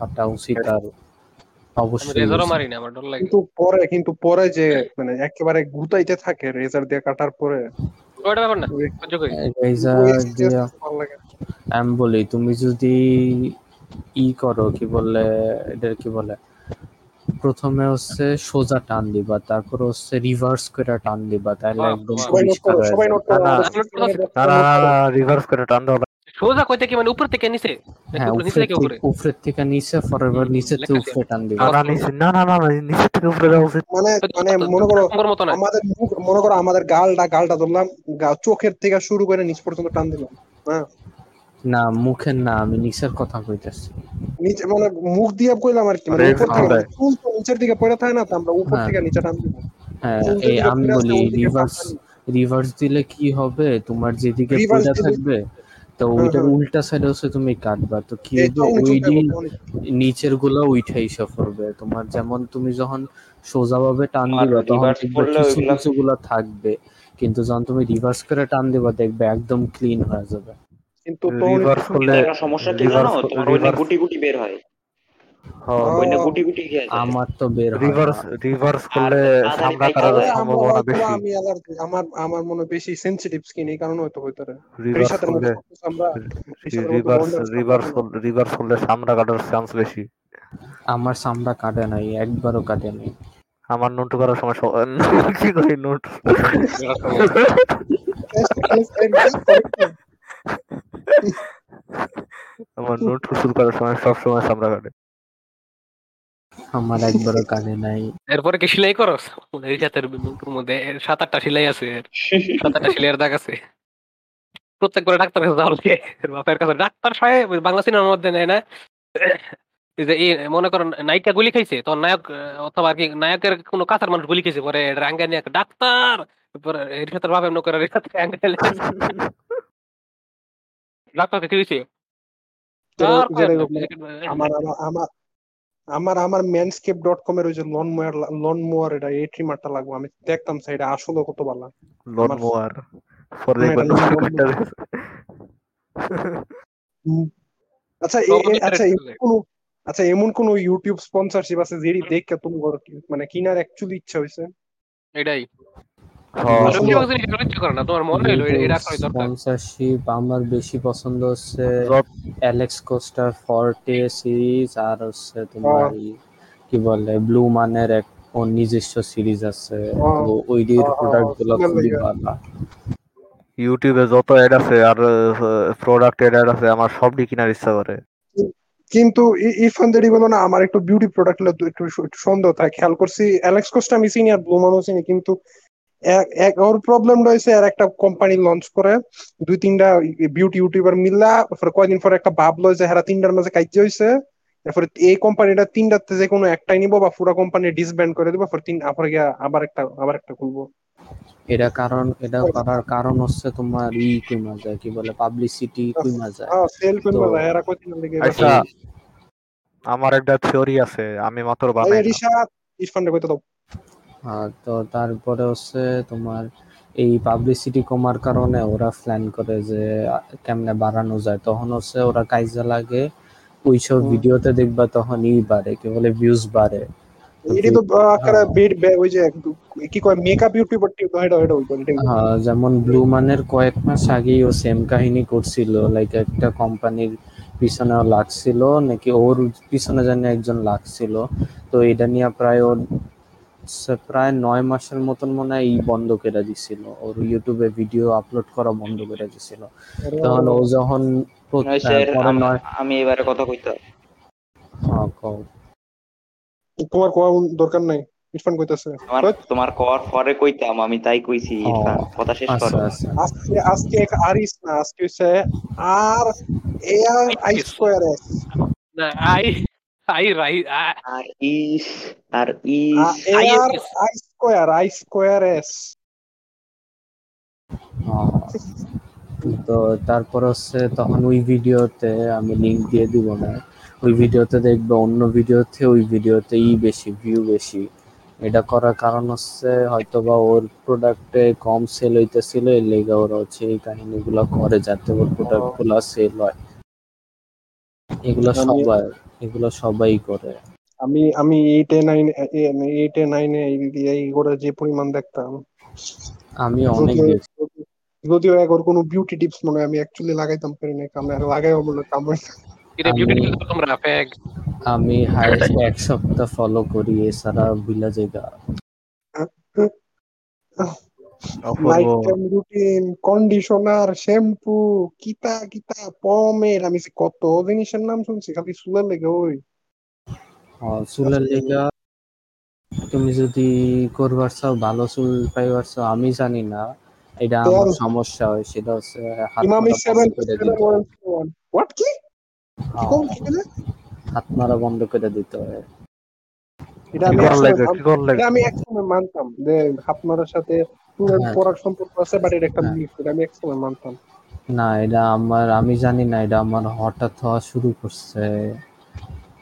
কাটা উচিত। আর অবশ্যই রেজারও মারি না আমার ডর লাগে, কিন্তু পরে কিন্তু পরে যে মানে একেবারে গুতাইতে থাকে রেজার দিয়ে কাটার পরে আমি বলি তুমি যদি ই করো কি বলে এটা কি বলে প্রথমে হচ্ছে সোজা টান দিবা, তারপর হচ্ছে রিভার্স করে টান দিবা, তাহলে একদম রিভার্স করে টান দাও সোজা কইতে কি মানে উপর থেকে নিচে, হ্যাঁ উপর থেকে উপরে, উপর থেকে নিচে ফরওয়ার্ড নিচে থেকে উপরে টান দিবা। আর নিচে না না না নিচে থেকে উপরে যাও মানে মানে মনে করো আমাদের মনে করো আমাদের গালটা গালটা ধরলাম চোখের থেকে শুরু করে নিচ পর্যন্ত টান দিলাম। হ্যাঁ না মুখের না আমি নিচের কথা কইতাছি, নিচে মানে মুখ দিয়ে কইলাম আর কি মানে উপর থেকে নিচের দিকে পড়ে থাকে না, তো আমরা উপর থেকে নিচে টান দিব। হ্যাঁ এই আমি বলি রিভার্স রিভার্স দিলে কি হবে তোমার যেদিকে পড়ে থাকবে তো ওইটার উল্টা সাইড হচ্ছে তুমি কাটবা, তো কি নিচের গুলা উঠাই সফরবে তোমার। যেমন তুমি যখন সোজাভাবে টান দিবা তখন কিছু কিছু গুলা থাকবে, কিন্তু যখন তুমি রিভার্স করে টান দিবা দেখবে একদম ক্লিন হয়ে যাবে। কিন্তু রিভার্স করলে সমস্যা কি জানো, তোমার ওই গুটি গুটি বের হয়। হ্যাঁ ওই গুটি গুটি কি আছে আমার তো বের হয়। রিভার্স রিভার্স করলে আমরা করার সম্ভাবনা বেশি। আমি অ্যালার্জি আমার আমার মনে বেশি সেনসিটিভ স্কিন এই কারণে হয়তো হইতো না। রিভার্স করলে আমরা রিভার্স রিভার্স রিভার্স করলে সামড়া কাটার চান্স বেশি। আমার সামড়া কাটে নাই, একবারও কাটে নাই। আমার নোট করার সময় কি করি নোট আমার নোট শুরু করার সময় সব সময় সামড়া কাটে। আমার একবারও কানে নাই। এরপরে কি সেলাই করস? এই জাতের মুখের মধ্যে সাত আটটা সেলাই আছে, সাত আটটা সেলাইয়ের দাগ আছে। প্রত্যেকবার ডাক্তার কাছে যাওয়া লাগে, এর বাপের কাছে ডাক্তার সাহেব বাংলা সিনেমার মধ্যে নেয় না, এই যে মনে করেন নায়িকা গুলি খাইছে তখন নায়ক অথবা আর কি নায়কের কোনো কাঁচার মানুষ গুলি খাইছে পরে রাঙ্গা নিয়ে ডাক্তার এর সাথে বাপ এমন করে ডাক্তার কে দিয়েছে। আমার আমার আমার আমার manscaped ডট com এর ওই যে লন মোয়ার লন মোয়ার এটা এই ট্রিমারটা লাগবে। আমি দেখতাম সাইডে আসলে কত ভালো লন মোয়ার ফর রেকর্ড। আচ্ছা আচ্ছা কোন আচ্ছা এমন কোন ইউটিউব স্পন্সরশিপ আছে যেটি দেখে তুমি মানে কিনার অ্যাকচুয়ালি ইচ্ছা হইছে? এটাই সিরিজ আর হচ্ছে তোমার কি বলে ব্লু মানের এক ওর নিজস্ব সিরিজ আছে, তো ওই এর প্রোডাক্ট গুলো খুবই ভালো। ইউটিউবে যত অ্যাড আছে আর প্রোডাক্ট এর অ্যাড আছে আমার সবই কেনার ইচ্ছা করে, কিন্তু ইরফান দেরি বলো না আমার একটু বিউটি প্রোডাক্ট গুলো একটু সন্দেহ থাকে। খেয়াল করছি অ্যালেক্স কোস্টা মিসিং আর ব্লু মান মিসিং, কিন্তু এক ওর প্রবলেম রয়েছে আর একটা কোম্পানি লঞ্চ করে দুই তিনটা বিউটি ইউটিউবার মিলা কয়েকদিন পরে একটা ভাব লয় যে হেরা তিনটার মাঝে কাজ হয়েছে, তারপরে এই কোম্পানিটা তিনটাতে যে কোনো একটাই নিবো বা পুরো কোম্পানি ডিসব্যান্ড করে দেবো, পরে তিন পরে গিয়ে আবার একটা আবার একটা খুলবো। এটা কারণ এটা করার কারণ হচ্ছে তোমার ই কমা যায়, কি বলে পাবলিসিটি কমা যায়। হ্যাঁ সেল কমা যায় এরা কতদিন লাগে। আচ্ছা আমার একটা থিওরি আছে, আমি মাত্র বানাই রিশাদ ইসফান্ডে কইতে দাও। হ্যাঁ তো তারপরে হচ্ছে তোমার এই পাবলিসিটি কমার কারণে ওরা প্ল্যান করে যে কেমনে বাড়ানো যায়, তখন হচ্ছে ওরা কাজে লাগে ওইসব ভিডিওতে দেখবা তখন ই বাড়ে, কি বলে ভিউজ বাড়ে। এটা তো আকারে বেড ওই যে কি কয় মেকআপ ইউটিউবার টি হয়ডা হয়ডা ওই কোয়ালিটি। হ্যাঁ যেমন ব্লু মানের কয়েক মাস আগেই ও সেম কাহিনী করছিল, লাইক একটা কোম্পানির পিছনে লাগছিল নাকি ওর পিছনে জানি একজন লাগছিল, তো এটা নিয়ে প্রায় ওর প্রায় নয় মাসের মতন মনে হয় বন্ধ করে দিছিল, ওর ইউটিউবে ভিডিও আপলোড করা বন্ধ করে দিছিল। তখন ও যখন আমি এবারে কথা কইতে হ্যাঁ কও তোমার কোয়া দরকার নাই ইরফান কইতাছে তোমার কর পরে কইতাম আমি তাই কইছি ইরফান কথা শেষ কর। আজকে আজকে এক আরিস না আজকে হইছে R A I square S না আই আই রাই R S R S I I square I square S. তো তারপর হচ্ছে তখন ওই ভিডিওতে আমি লিঙ্ক দিয়ে দিব না, ওই ভিডিওতে দেখবে অন্য ভিডিওতে ওই ভিডিওতে ই বেশি ভিউ বেশি। এটা করার কারণ হচ্ছে হয়তো বা ওর প্রোডাক্টে কম সেল হইতেছিল, এর লেগে ওরা হচ্ছে এই কাহিনীগুলো করে যাতে ওর প্রোডাক্ট গুলো সেল হয়। এগুলো সবাই এগুলো সবাই করে। আমি আমি এইট এ নাইন এইট এ নাইন এ যে পরিমাণ দেখতাম আমি অনেক দেখছি, যদিও একর কোনো বিউটি টিপস মনে আমি অ্যাকচুয়ালি লাগাইতাম পারি না, কারণ আর লাগাইও মনে কামে এটা বিউটি টিপস তো তোমরা ফেক। আমি হাইস্ট এক সপ্তাহ ফলো করি এ সারা বিলা জায়গা নাইটম রুটিন কন্ডিশনার শ্যাম্পু কিতা কিতা পমেড আমি কত জিনিসের নাম শুনছি খালি চুলের লেগে। ওই হ্যাঁ চুলের লেগে তুমি যদি করবার চাও ভালো চুল পাইবার চাও, আমি জানি না এটা আমার সমস্যা হয় সেটা হচ্ছে হাত মারা বন্ধ করে দিতে হয়। আমি একসময় মানতাম যে হাত মারার সাথে পড়ার সম্পর্ক আছে, বাট এটা একটা মিথ, এটা আমি একসময় মানতাম না। এটা আমার আমি জানি না এটা আমার হঠাৎ হওয়া শুরু করছে,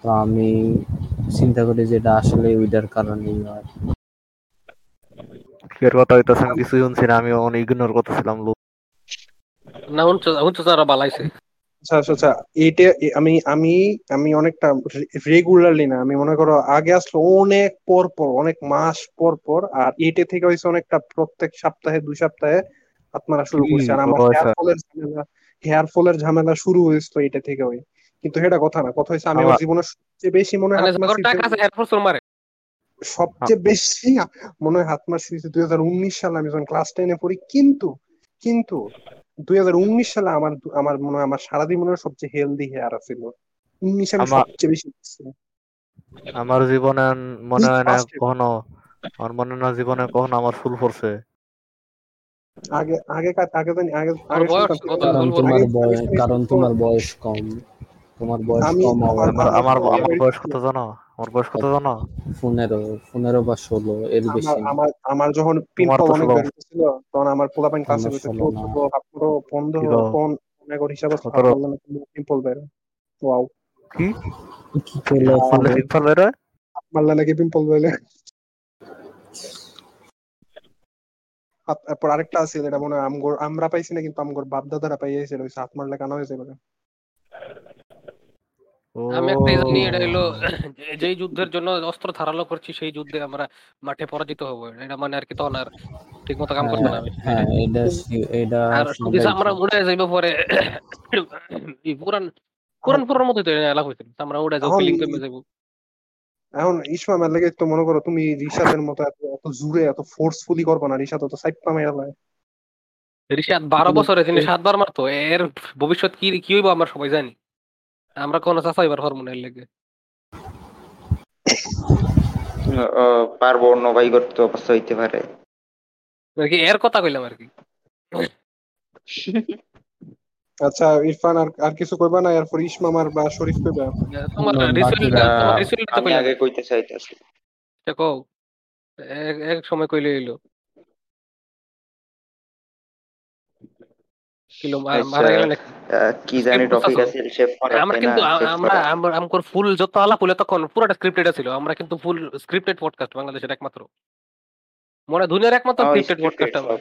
তো আমি চিন্তা করি যে এটা আসলে ওইটার কারণেই হয়। প্রত্যেক সপ্তাহে দুই সপ্তাহে আপনারা শুরু করছে আর আমার হেয়ার ফলের ঝামেলা হেয়ার ফলের ঝামেলা শুরু হয়েছিল এটা থেকে। ওই কিন্তু সেটা কথা না, কথা হয়েছে আমি আমার জীবনের সবচেয়ে বেশি মনে হয় সবচেয়ে বেশি মনে হয় হাত মারছি দুই হাজার উনিশ সালে আমি যখন ক্লাস টেনে পড়ি, কিন্তু কিন্তু দুই হাজার উনিশ সালে আমার আমার মনে হয় আমার সারাদিন মনে হয় সবচেয়ে হেলদি হেয়ার আছিল। উনিশ সালে সবচেয়ে বেশি আমার জীবনে মনে হয় না কখনো আমার মনে না জীবনে কখনো আমার ফুল পড়ছে। আগে আগে আগে আগে কারণ তোমার বয়স কম, তোমার বয়স কম আমার আমার বয়স কত জানো? আমার বয়স কত জানো? পনেরো বা ষোলো এর বেশি। আমার আমার যখন পিম্পল অনেক বেরিয়েছিল তখন আমার পোলাপাইন ক্লাসে বসে পুরো পনেরো পনেরো এর হিসাব আছে পিম্পল বের। ওয়াও কি কি কইলো পিম্পল বের মাল্লা নাকি পিম্পল বের। তারপর আরেকটা আছে যেটা মনে আমগর আমরা পাইছি না কিন্তু আমগর বাপ দাদারা পাইয়েছে, ওই সাত মারলে কানা হয়েছে বলে। আমি একটা জানি এটা হলো যেই যুদ্ধের জন্য অস্ত্র ধারালো করছি সেই যুদ্ধে আমরা মাঠে পরাজিত হব, এটা মানে আর কি তখন আর ঠিক মতো কাম করতে না আমি। আর যদি আমরা উড়ে যাইব পরে পুরান পুরান পুরার মতো তো এলাকা হইতে আমরা উড়ে যাবো, ফিলিং কমে যাবো। এখন ইসমা মেল লাগে তো মনে করো তুমি রিশাদের মতো এত এত জোরে এত ফোর্সফুলি করবে না, রিশাদ তো সাইপ্পা মেরা লাগে। রিশাদ বারো বছরে তিনি সাতবার মারতো, এর ভবিষ্যৎ কি কি হইব আমরা সবাই জানি। আমরা কোন চাচা এবার হরমোনের লাগে পারবো না ভাই করতে অবশ্য হইতে পারে আর কি, এর কথা কইলাম আর কি। আচ্ছা ইরফান আর আর কিছু কইবা না, এরপর ইসমা মার বা শরীফ কইবা তোমার রিসুল রিসুল তো কইলা আগে কইতে চাইতাছি এটা কও, এক সময় কইলে হইলো কিলো মারা গেল না কি জানি টপিক আছে শেফ করে। আমরা কিন্তু আমরা আমকর ফুল যত আলাপ হলো তখন পুরোটা স্ক্রিপ্টেড ছিল, আমরা কিন্তু ফুল স্ক্রিপ্টেড পডকাস্ট বাংলাদেশের একমাত্র মনে দুনিয়ার একমাত্র স্ক্রিপ্টেড পডকাস্ট আমরা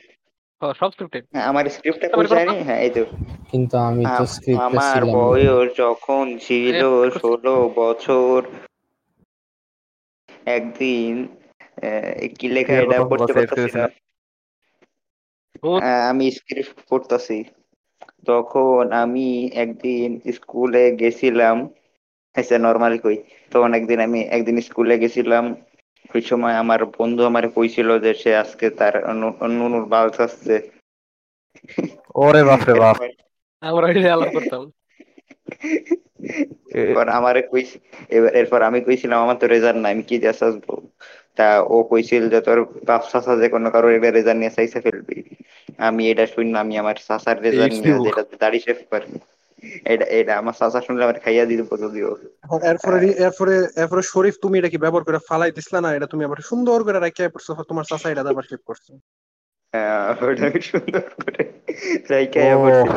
সব স্ক্রিপ্টেড। হ্যাঁ আমার স্ক্রিপ্টে কই জানি, হ্যাঁ এই তো কিন্তু আমি তো স্ক্রিপ্ট ছিলাম আমার বয়স যখন ছিল ষোলো বছর। একদিন কি লেখা এটা পড়তে পড়তেছি না আমি স্ক্রিপ্ট পড়তেছি, তখন আমি একদিন স্কুলে গেছিলাম। আচ্ছা নরমালি কই তখন একদিন আমি একদিন স্কুলে গেছিলাম, ওই সময় আমার বন্ধু আমারে কইছিল যে সে আজকে তার নুনুর বাল ছাড়ছে। ওরে বাপ রে বাপ আমরা এটা আলাপ করতাম। এবার আমারে কইছে এবার এরপর আমি কইছিলাম আমার তো রেজাল্ট নাই আমি কি দিয়ে আসবো, তা ও কইছিল যে তোর বাপ চাচা যে কোনো কারোর এটা রেজাল্ট নিয়ে চাইছে ফেলবি। আমি এটা শুনলাম আমি আমার চাচার রেজাল্ট নিয়ে যেটা দাড়ি শেভ করি এটা এটা আমার চাচা শুনলে আমার খাইয়া দিত যদিও। এরপরে এরপরে এরপরে শরীফ তুমি এটা কি ব্যবহার করে ফালাই দিছলা না, এটা তুমি আবার সুন্দর করে রাখিয়া পড়ছো, তোমার চাচা এটা আবার শেভ করছে। হ্যাঁ ওটা সুন্দর করে রাখিয়া পড়ছি।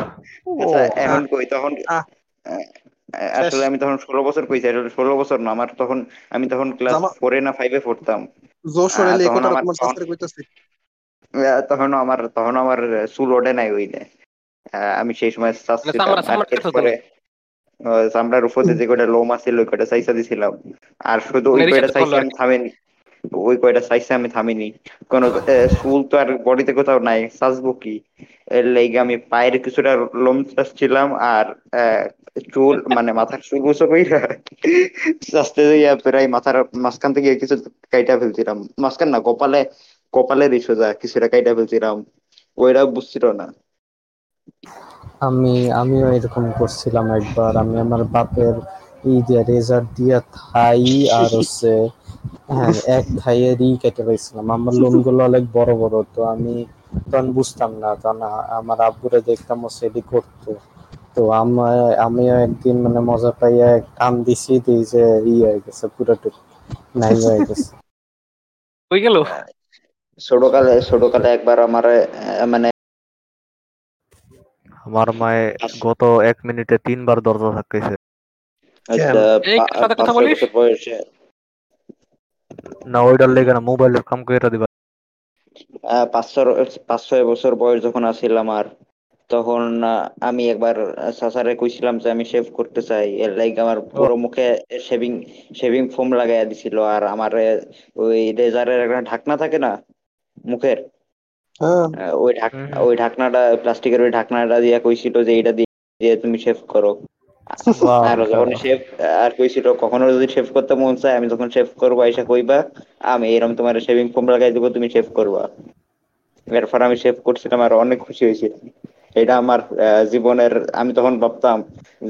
আচ্ছা এখন কই তখন আসলে আমি তখন ষোলো বছর কইছি, ষোলো বছর না আমার তখন আমি তখন ক্লাস ফোরে না ফাইভে পড়তাম। তখন আমার তখন আমার চুল ওঠে নাই ওইটা আমি সেই সময় চামড়ার উপরে যে কয়টা লোম আছে ওই কয়টা চাইসা দিছিলাম, আর শুধু ওই কয়টা চাইসা আমি থামিনি ওই কয়টা চাইসা আমি থামিনি কোন চুল তো আর বডিতে কোথাও নাই চাচবো কি, এর লাইগে আমি পায়ের কিছুটা লোম চাচ্ছিলাম আর চুল মানে মাথার চুল উঁচু কইরা চাচতে যাইয়া প্রায় মাথার মাঝখান থেকে কিছু কাইটা ফেলছিলাম, মাঝখান না কপালে কপালের এই সোজা কিছুটা কাইটা ফেলছিলাম, ওইটা বুঝছিল না। আমি আমিও এরকম করছিলাম একবার, আমি আমার বাপের এই দিয়া রেজার দিয়া থাই আর হচ্ছে হ্যাঁ এক থাইয়েরই কেটে পেয়েছিলাম। আমার লোমগুলো অনেক বড় বড় তো আমি তখন বুঝতাম না, তখন আমার আব্বুরে দেখতাম ও সেটি করতো। তো আমার আমিও একদিন মানে মজা পাইয়া কাম দিছি দিই যে ই হয়ে গেছে পুরোটুক নাই হয়ে গেছে হয়ে গেল। ছোটকালে ছোটকালে একবার আমার মানে আমার মায়ে গত এক মিনিটে তিনবার দরজা ধাক্কাইছে। না ওইটার লেগে না মোবাইলের কাম করে দিবা। পাঁচ ছয় বছর বয়স যখন আসিলাম আর তখন আমি একবার সাসারে কইছিলাম যে আমি শেভ করতে চাই, এর লাইক আমার পুরো মুখে শেভিং শেভিং ফোম লাগাইয়া দিছিল, আর আমার ওই রেজারের একটা ঢাকনা থাকে না মুখের ওই ঢাকনা ওই ঢাকনাটা প্লাস্টিকের ওই ঢাকনাটা দিয়ে কইছিল যে এটা দিয়ে তুমি শেভ করো। আর যখন শেভ আর কইছিল কখনো যদি শেভ করতে মন চায় আমি যখন শেভ করবো এসে কইবা আমি এরকম তোমার শেভিং ফোম লাগাই দেবো তুমি শেভ করবা। এরপর আমি শেভ করছিলাম আর অনেক খুশি হয়েছিলাম। এটা আমার জীবনের আমি তখন ভাবতাম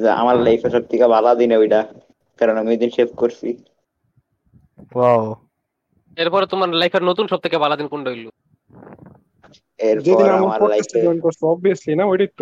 যে আমার লাইফে সব থেকে ভালো দিনে ওইটা, কারণ আমি ওই দিন শেভ করছি। এরপরে তোমার লাইফের নতুন সব থেকে ভালো দিন কোনটা হইলো? আমার ল্যাঙ্গুয়েজ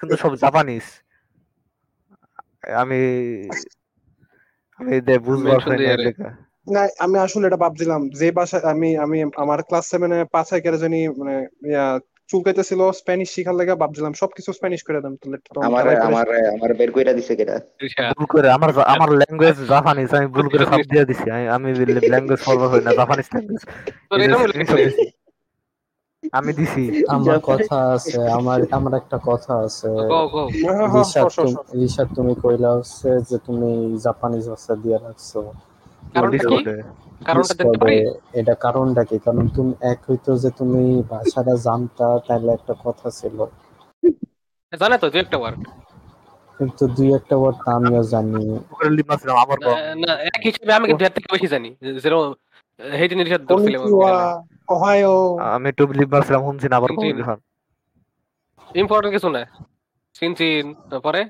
কিন্তু সব জাপানিজ, আমি আমি আসলে এটা ভাবছিলাম যে ভাষা আমি আমি আমার ক্লাস সেভেনে পাঁচ একের জনই মানে চুলকাইতেছিল স্প্যানিশ শিখার লাগা, ভাবছিলাম সবকিছু স্প্যানিশ করে দাম আমার আমার আমার বের কইরা দিছে কেডা ভুল করে আমার আমার ল্যাঙ্গুয়েজ জাপানিজ আমি ভুল করে সব দিয়া দিছি। আমি আমি ল্যাঙ্গুয়েজ ফলো হই না জাপানিজ ল্যাঙ্গুয়েজ আমি দিছি। আমার কথা আছে, আমার আমার একটা কথা আছে। ঋষাদ, তুমি কইলা হচ্ছে যে তুমি জাপানিজ ভাষা দিয়ে রাখছো, এটা কারণটা কি? কারণ তুমি এক হইতো যে তুমি ভাষাটা জানতা, তাহলে একটা কথা ছিল জানে তো, যে একটা ওয়ার্ড কিন্তু দুই একটা ওয়ার্ড আমিও জানি না এক হিসেবে, আমি কিন্তু এর থেকে বেশি জানি। যেরো হেইতে নির্ষাদ দরছিলাম ওহায়ো, আমি টুবলি বাসলাম হুনছি না আবার কোন ইম্পর্টেন্ট কিছু না চিনচিন। তারপরে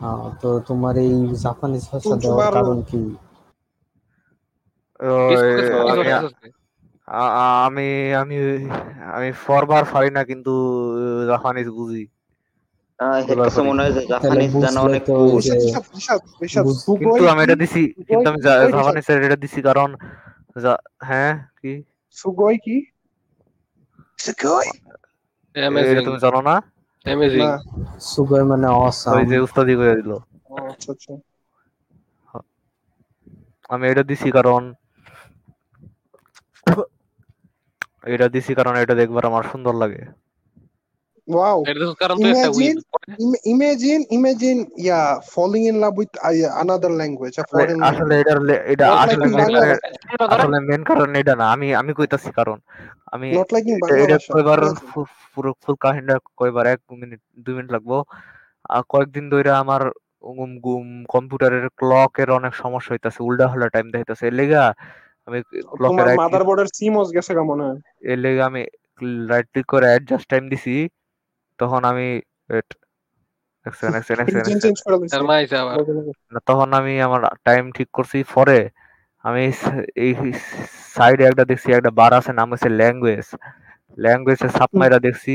হ্যাঁ, তো তোমার এই জাপানিজ ভাষা দেওয়ার কারণ কি? আমি আমি আমি ফরবার পারি না কিন্তু জাপানিজ বুঝি। আমি এটা দিছি কারণ এটা দিছি কারণ এটা দেখবার আমার সুন্দর লাগে। Wow. Imagine, imagine, imagine, yeah, falling in love with another language. আসলে এটা এটা আসলে আসলে মেন কারণ এটা না, আমি আমি কইতাছি কারণ আমি এটা কয়বার পুরো ফুল কাহিনীটা কয়বার এক মিনিট দুই মিনিট লাগবো। আর কয়েকদিন ধরে আমার গুম গুম কম্পিউটারের ক্লকের অনেক সমস্যা হইতাছে, উল্টা হলা টাইম দেখাইতাছে। এর লাগা আমি ক্লকের মাদারবোর্ডের সিমোস গেছে কেমন হয়, এর লাগা আমি রাইট ক্লিক করে অ্যাডজাস্ট টাইম দিছি। তখন আমি তখন আমি আমার টাইম ঠিক করছি। পরে আমি এই সাইডে একটা দেখছি একটা বার আছে, নাম হচ্ছে ল্যাঙ্গুয়েজ। ল্যাঙ্গুয়েজের সাপ মাইরা দেখছি,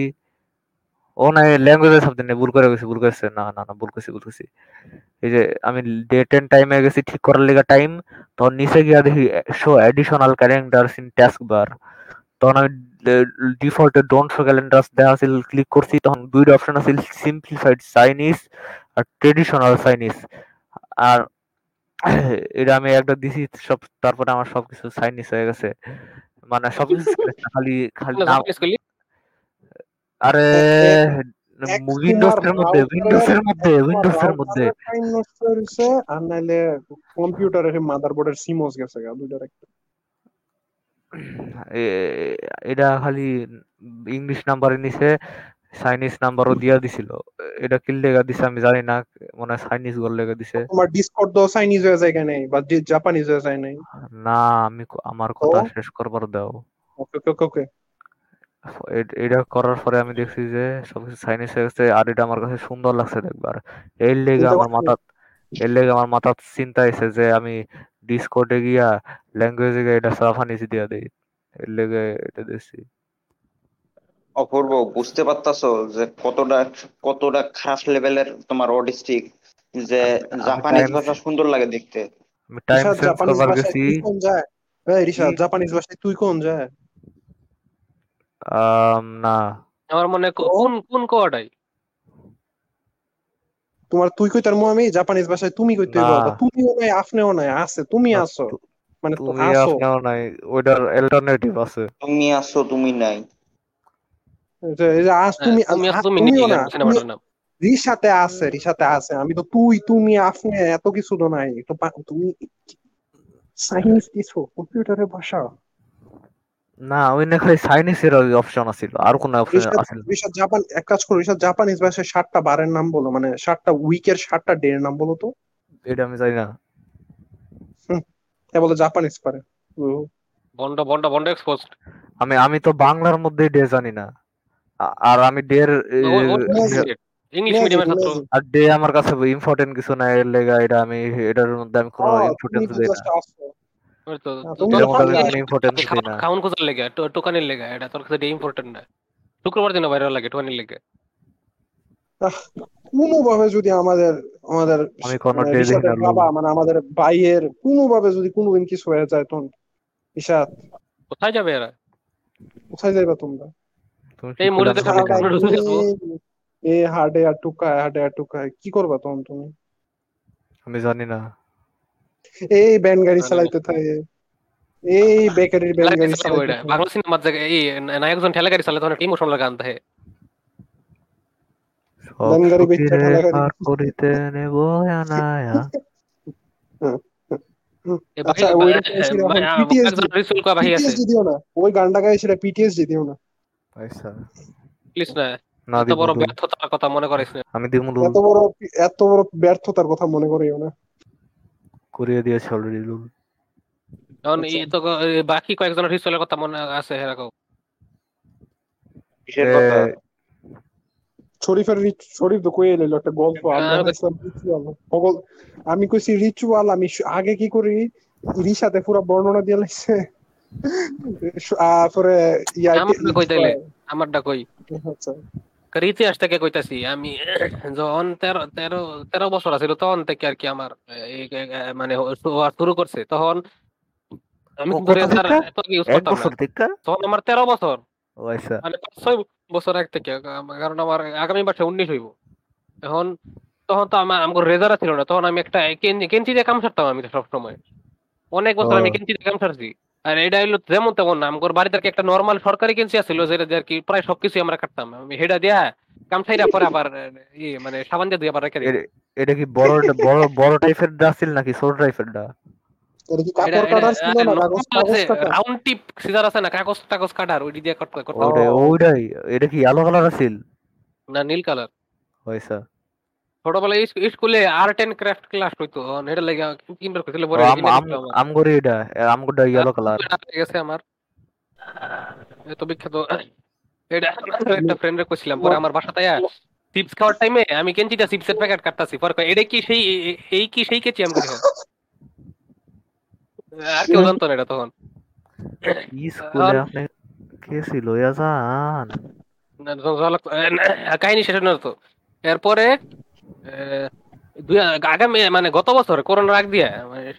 ও না ল্যাঙ্গুয়েজের সাপ নেই, ভুল করে গেছি, ভুল করেছে না না না ভুল করেছি ভুল করেছি এই যে আমি ডেট এন্ড টাইমে গেছি ঠিক করার লেগে টাইম। তখন নিচে গিয়ে দেখি show additional calendar in task বার। তখন আমি ডিফল্টে ডোন্ট শো ক্যালেন্ডারস দেখা আছে, ক্লিক করছি। তখন দুইটা অপশন আছে, সিম্পলিফাইড চাইনিজ আর ট্রেডিশনাল চাইনিজ। আর এটা আমি একটা দিছি সব, তারপরে আমার সবকিছু চাইনিজ হয়ে গেছে, মানে সবকিছু খালি খালি আরে উইন্ডোজের মধ্যে উইন্ডোজের মধ্যে উইন্ডোজের মধ্যে টাইম নষ্ট হইছে। আর নাইলে কম্পিউটারের মাদারবোর্ডের সিমোস গেছে গা দুইটার একটা। এটা খালি ইংলিশ নাম্বারের নিচে চাইনিজ নাম্বারও দিয়া দিছিল, এটা কি লেখা দিছে আমি জানি না, মনে হয় চাইনিজ গোল লেখা দিছে। তোমার ডিসকর্ড তো চাইনিজ হয়ে যায় কেন বা জাপানিজ হয়ে যায় নাই? না, আমি আমার কথা শেষ করবার দাও। ওকে ওকে ওকে এটা করার পরে আমি দেখছি যে সবকিছু চাইনিজ হয়ে গেছে। আর এটা আমার কাছে সুন্দর লাগছে দেখবার, এর লেগে আমার মাথা এর লেগে আমার মাথা চিন্তা হয়েছে যে আমি ডিসকর্ডে গিয়া ল্যাঙ্গুয়েজে গিয়ে এটা জাপানিজ দিয়া দেই। এর লেগে এটা দেখছি। অপূর্ব, বুঝতে পারতাছো যে কতটা কতটা খাস লেভেলের তোমার অডিস্টিক, যে জাপানিজ ভাষা সুন্দর লাগে দেখতে। আমি টাইম সেন্স করবার গেছি। এই ঋষাদ, জাপানিজ ভাষায় তুই কোন যায়? আম না, আমার মনে কোন কোন কোডাই তোমার তুই কই তার মু আমি জাপানিজ ভাষায় তুমি কইতে বলবা। তুমিও নাই, আপনিও নাই, আছে তুমি আছো, মানে তুমি আপনিও নাই, ওটার অল্টারনেটিভ আছে তুমি আছো তুমি নাই। জাপানিজ ভাষায় সাতটা বারের নাম বলো, মানে সাতটা উইকের সাতটা ডে এর নাম বলো তো। এটা আমি জানি না, বলে জাপানিজ পারে। আমি আমি তো বাংলার মধ্যে ডে জানি না। আর আমি ডের ইংলিশ মিডিয়ামের ছাত্র, আর ডে আমার কাছে ইম্পর্টেন্ট কিছু না। এর লাগা এটা আমি এটার মধ্যে আমি কোনো ইম্পর্টেন্স দেই না। তো তোমার ইম্পর্টেন্স দেই না, কাউন্ট কোজার লাগা টোকানের লাগা, এটা তোর কাছে ডে ইম্পর্টেন্ট না। শুক্রবার দিন ভাইরাল লাগে টোকানের লাগা। কোনোভাবে যদি আমাদের আমাদের আমি কোনো ডে দেই না বাবা, মানে আমাদের ভাইয়ের কোনোভাবে যদি কোনোদিন কিছু হয়ে যায়, তখন ইশাত কোথায় যাবে? এরা কোথায় যাইবা তোমরা? এই মুরাদে এই হাড়ে আর টুকা হাড়ে আর টুকা কি করবা তখন তুমি? আমি জানি না। এই ব্যান গাড়ি চালাইতে থাকে, এই বেকারির বেঙ্গলি ওইটা বাংলা সিনেমার জায়গা এই নায়কজন ঠেলা গাড়ি চালাতে অনেক ইমোশনাল গান থাকে। বেঙ্গলি বেচা ঠেলা গাড়ি করিতে নেব আনায়া এ বাকি পিটিএস রিসল কো বাকি আছে দিও না ওই গানটা গায় সেটা পিটিএস দিও না পয়সা প্লিজ না না এত বড় ব্যর্থতার কথা মনে করিস না আমি দিমু এত বড় এত বড় ব্যর্থতার কথা মনে করিও না করিয়ে দিয়েছে অলরেডি লুল কারণ এই তো বাকি কয়েকজনের রিসলের কথা মনে আছে এরকম বিশেষ কথা শরীফের শরীফ তো কই এলো একটা গল্প আমি কইছি রিচুয়াল আমি আগে কি করি ইরির সাথে পুরো বর্ণনা দিয়ে লাইছে তারপরে ইয়া আমারটা কই তাইলে আমারটা কই আচ্ছা করিতে আজ থেকে কইতাছি আমি যখন তেরো বছর আছিল তখন থেকে আর কি আমার মানে শুরু করছে তখন আমি করে স্যার এত ইউজ করতাম না তখন আমার তেরো বছর ওইসা মানে ছয় বছর আগে থেকে কারণ আমার আগামী মাসে উনিশ হইব এখন তখন তো আমার আমার রেজাল্ট ছিল না তখন আমি একটা কেনচি দিয়ে কাম করতাম আমি সব সময় অনেক বছর আমি কেনচি দিয়ে কাম করছি আর এটা হইলো যেমন তেমন না আমার বাড়িতে একটা নরমাল সরকারি কেনচি আছিল যেটা আর কি প্রায় সবকিছু আমরা কাটতাম আমি হেডা দিয়া কাম ছাইরা পরে আবার এই মানে সাবান দিয়ে আবার রেখে দিই এটা কি বড় বড় বড় টাইপের দা ছিল নাকি ছোট টাইপের দা আমার বাসায় চিপস খাওয়ার টাইমে আমি কেনচিটা চিপসের প্যাকেট কাটতাছি এটা কি সেই এই কি সেই কেচি আমি আর কেউ জানতো না এটা তখন কাহিনী শেষ হতো এরপরে আগামী মানে গত বছর করোনার আগ দিয়ে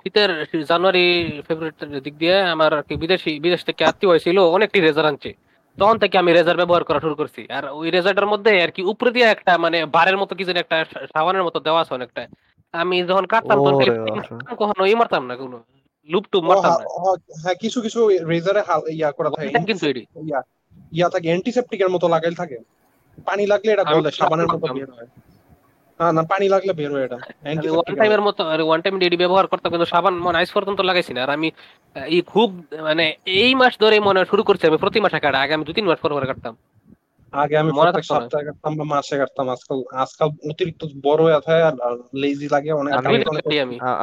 শীতের জানুয়ারি ফেব্রুয়ারির দিক দিয়ে আমার আর কি বিদেশি বিদেশ থেকে আত্মীয় হয়েছিল অনেকটি রেজার আনছে তখন থেকে আমি রেজার ব্যবহার করা শুরু করছি আর ওই রেজারটার মধ্যে আর কি উপরে দিয়ে একটা মানে বারের মতো কি যেন একটা সাবানের মতো দেওয়া আছে অনেকটা আমি যখন কাটতাম কখনো ই মারতাম না কোনো কিছু কিছু রেজারে ইয়া করা থাকে কিন্তু এটি ইয়া থাকে অ্যান্টিসেপটিকের মতো লাগাইল থাকে পানি লাগলে এটা গলে সাবানের মতো বের হয় হ্যাঁ না পানি লাগলে বের হয় এটা ওয়ান টাইমের মতো আর ওয়ান টাইম ডি ব্যবহার করতাম কিন্তু সাবান মানে আইস পর্যন্ত লাগাইছি না আর আমি এই খুব মানে এই মাস ধরে মনে শুরু করছি আমি প্রতি মাসে কাটা আগে আমি দুই তিন মাস পর পর কাটতাম আগে আমি প্রত্যেক সপ্তাহে কাটতাম বা মাসে কাটতাম আজকাল আজকাল অতিরিক্ত বড় হয়ে যায় আর লেজি লাগে অনেক আমি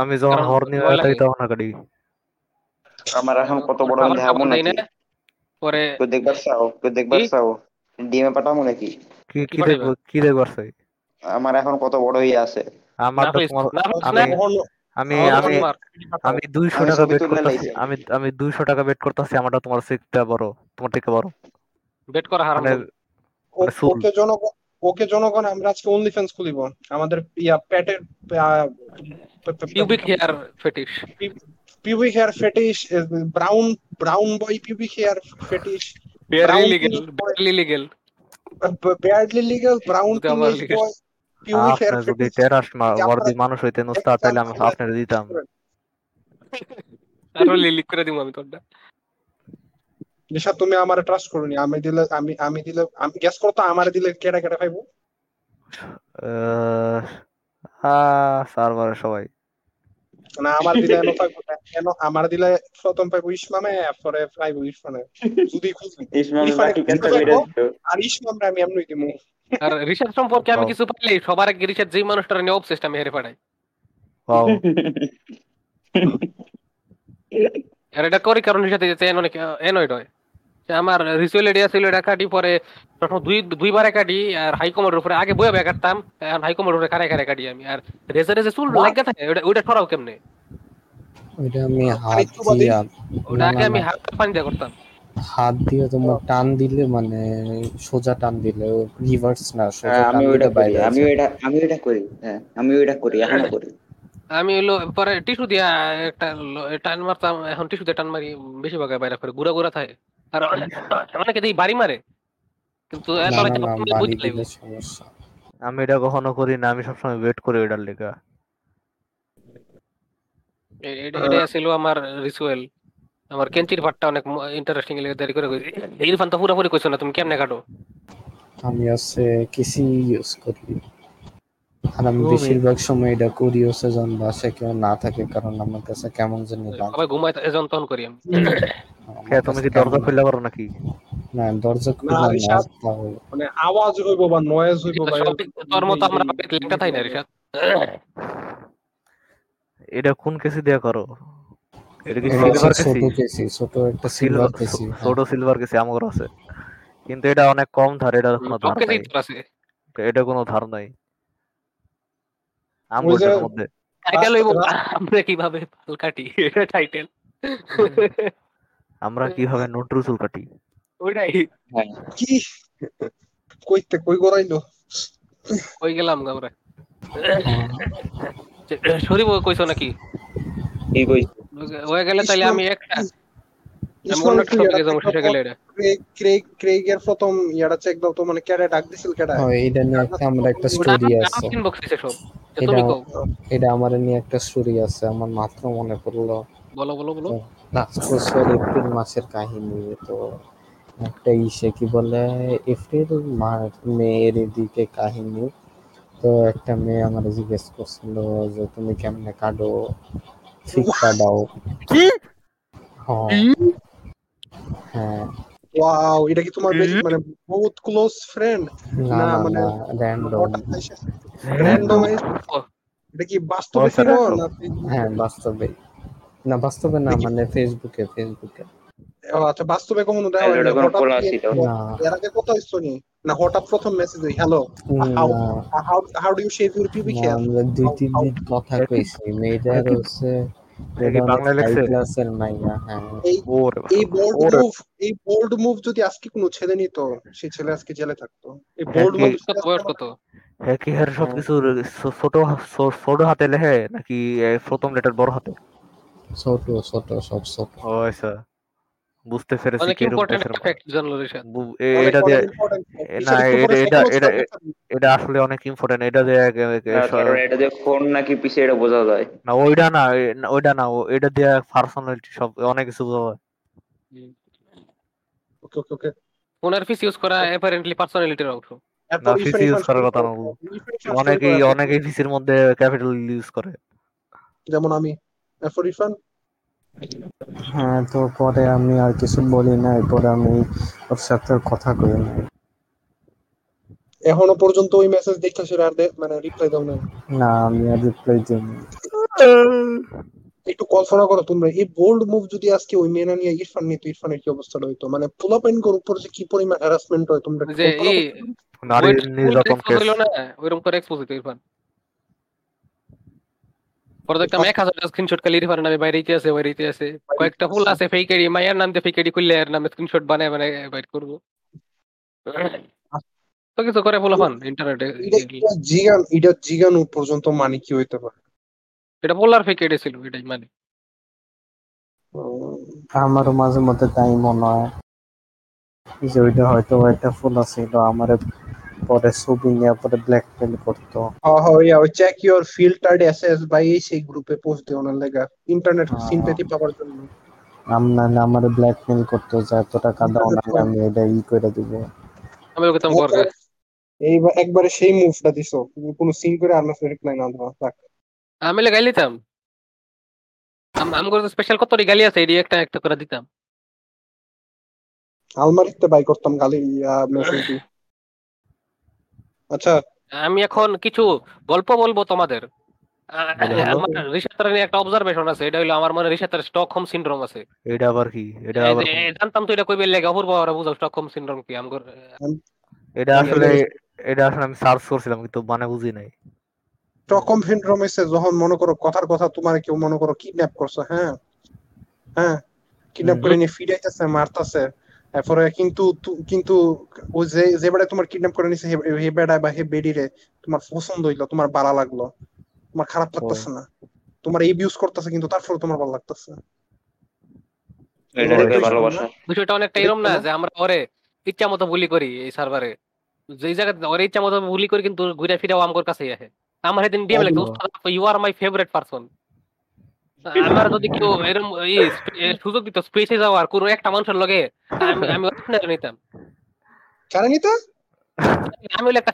আমি যখন হর্নি হয়ে যাই তখন কাটি আমার এখন কত বড় ধামু নাকি পরে তো দেখবার চাও তো দেখবার চাও ডিএমে পাঠামু নাকি কি কি দেখব কি দেখবার চাই আমার এখন কত বড় হই আছে আমার তো আমি আমি আমি দুইশো টাকা বেট করতেছি আমি আমি দুইশো টাকা বেট করতেছি আমারটা তোমার সেটা বড় তোমার থেকে বড় বেট করা হারাম ওকে জনক ওকে জনগণ আমরা আজকে অনলি ফ্যান্স খুলিব আমাদের ইয়া প্যাটের pubic hair fetish pubic hair fetish is brown brown boy pubic hair fetish barely legal barely legal barely legal brown pubic boy pubic hair fetish terashma wardi manush hoyte nosta taile ami apnare ditam aro leak করে দিমু আমি তোরটা নেশা তুমি আমারে trust করনি আমি দিলে আমি আমি দিলে আমি গ্যাস করতে আমারে দিলে কেডা কেডা খাইবো আ সার্ভারে সবাই না আমার দিলে এনো পাইবো না এনো আমার দিলে প্রথম পাইবো ইসলামে পরে পাইবো ইরফানে যদি খুঁজি ইসলামে বাকি কেনটা কইরা দিও আর ইসলামে আমি এমনই দিমু আর রিসার্চ সম্পর্কে আমি কিছু পাইলে সবার আগে রিসার্চ যেই মানুষটার নিয়ে অবসেসড আমি হেরে পড়াই ওয়াও আর এটা করি কারণ রিসার্চে যেতে এনো এনোইড হয় আমার রিসুয়াল এরিয়া ছিল এটা কাটি পরে প্রথম দুই দুইবার কাটি আর হাইকমান্ডের উপরে আগে বয়ে বয়ে কাটতাম এখন হাইকমান্ডের উপরে কারে কারে কাটি আমি আর রেজারে যে চুল লাগা থাকে ওটা ওটা সরাও কেমনে ওটা আমি হাত দিয়া ওটা আগে আমি হাত পানি দিয়ে করতাম হাত দিয়ে তোমরা টান দিলে মানে সোজা টান দিলে রিভার্স না সোজা আমি ওটা বাইরে আমি ওটা আমি ওটা করি হ্যাঁ আমি ওটা করি এখন করি আমি হলো পরে টিস্যু দিয়া একটা টান মারতাম এখন টিস্যু দিয়ে টান মারি বেশি ভাগে বাইরে করে গুড়া গুড়া থাকে আর অনেকে দেই বাড়ি মারে কিন্তু এত লাগে বুঝি লাগে আমি এটা কখনো করি না আমি সব সময় ওয়েট করি এটার লেখা এটা এটা ছিল আমার রিচুয়াল আমার কেঞ্চির ভাতটা অনেক ইন্টারেস্টিং লাগে, দেরি করে কইছি। ইরফান তো পুরোপুরি কইছো না তুমি কেমনে কাটো? আমি আছে কিসি ইউজ করি, আর আমি বেশিরভাগ সময় এটা করি হচ্ছে যখন বাসায় কেউ না থাকে, কারণ আমার কাছে কেমন জানি সবাই ঘুমায় এজন তখন করি আমি। কে তুমি কি দরজা খুললা পারো নাকি? না দরজা খুললা না, মানে আওয়াজ হইবো বা নয়েজ হইবো ভাই, তোর মত আমরা লেখা থাই না রিশাদ। এটা কোন কেসি দেয়া করো? এটা কি সিলভার কেসি? ছোট একটা সিলভার কেসি, ছোট সিলভার কেসি আমার আছে, কিন্তু এটা অনেক কম ধার, এটা কোনো ধার নাই, এটা কোনো ধার নাই আমগোটার মধ্যে। টাইটেল হইবো আমরা কিভাবে পাল কাটি, এটা টাইটেল আমরা কিভাবে নোটরু চুল কাটি, ওইটাই কি কইতে কই গরাইলো কই গেলাম আমরা। শরীফ কইছো নাকি? কি কইছো ওই গেলে? তাইলে আমি একটা মাসের কাহিনী তো একটা ইসে কি বলে এপ্রিল মেয়ের দিকে কাহিনী। তো একটা মেয়ে আমার জিজ্ঞেস করছিল যে তুমি কেমনে কাটো, ঠিক কাটাও। কথা কইছি মেয়েটা হচ্ছে যেমন আমি। হ্যাঁ, তো পরে আমি আর কিছু বলি না, এরপরে আমি ওর সাথে কথা কই না। এখনো পর্যন্ত ওই মেসেজ দেখতেছিস আর মানে রিপ্লাই দাও না? না, আমি আর রিপ্লাই দেই না। একটু কল্পনা করো তোমরা, এই বোল্ড মুভ যদি আজকে ওই মেনা নিয়ে ইরফান নিত, ইরফানের কি অবস্থা হইতো? মানে পোলাপেন কর উপর যে কি পরিমাণ হ্যারাসমেন্ট হয় তোমরা যে এই নারী নির্যাতন কেস হলো না, ওইরকম করে এক্সপোজ হইতো ইরফান। প্রজেক্ট আমি এক হাজার টা স্ক্রিনশট খালি রিফারেন্স আমি বাইরে ইতি আছে, বাইরে ইতি আছে কয়েকটা ফুল আছে ফেক আইডি, মায়ের নাম দিয়ে ফেক আইডি কইলে এর নামে স্ক্রিনশট বানায় মানে বাইট করব। তো কিছু করে বলফান ইন্টারনেটে এটা জিগান, এটা জিগান পর্যন্ত মানে কি হইতে পারে? এটা বলার ফেক আইডি ছিল, এটাই মানে আমার মাঝে মধ্যে তাই মনে হয় যে ওইটা হয়তো একটা ফুল আছে, এটা আমার পরে ছবি নিয়ে পরে ব্ল্যাকমেল করতো। হ্যাঁ, ওই চেক ইউর ফিল্টার্ড এসএস ভাই সেই গ্রুপে পোস্ট দেও না লাগা ইন্টারনেট সিম্পথি পাওয়ার জন্য। আমনা না আমারে ব্ল্যাকমেল করতো যে এত টাকা দাও না আমি এটা ই কইরা দিব। আমি ওকে তম করবে এই একবারে সেই মুভটা দিছো কোন সিন করে আর মেসেজ রিপ্লাই না দাও থাক। আমি লাগাইলাম আম আম করে স্পেশাল কত গালি আছে, এই একটা একটা করে দিতাম আলমারিতে বাই করতাম গালি মেসেজ। আচ্ছা, আমি এখন কিছু গল্প বলবো তোমাদের। আমার রিশাতের একটা অবজারভেশন আছে, এটা হলো আমার মনে রিশাতের স্টকহোম সিনড্রোম আছে। এটা আবার কি? এটা আবার জানতাম তো এটা কইবে লাগে অপূর্ব আর বুঝাও স্টকহোম সিনড্রোম কি আমগো। এটা আসলে এটা আসলে আমি সার্চ করছিলাম কিন্তু মানে বুঝি নাই। স্টকহোম সিনড্রোম এসে যখন মনে করো কথার কথা তোমার কেউ মনে করো কিডন্যাপ করছে, হ্যাঁ হ্যাঁ কিডন্যাপ করে নিয়ে ফিরাইতেছে মারতাছে, এরপরে কিন্তু কিন্তু ও যে যে বেড়ায় তোমার কিডন্যাপ করে নিছে হে বেড়ায় বা হে বেড়ি রে তোমার পছন্দ হইলো, তোমার ভালো লাগলো, তোমার খারাপ লাগতেছে না, তোমার এবিউজ করতেছে কিন্তু তারপরে তোমার ভালো লাগতেছে। এটাকে ভালোবাসা বিষয়টা অনেকটা এরকম না যে আমরা ওরে ইচ্ছা মতো বুলি করি এই সার্ভারে, যেই জায়গা ওরে ইচ্ছা মতো বুলি করি কিন্তু ঘুরে ফিরে আমগোর কাছেই আসে। আমার সেদিন ডিএম লেখা you are my favourite person. আমার যদি কেউ এরকম সুযোগ দিত স্পেসে যাওয়ার কোন একটা মানুষের লগে, আমি নিতাম। কারণ আমি এটা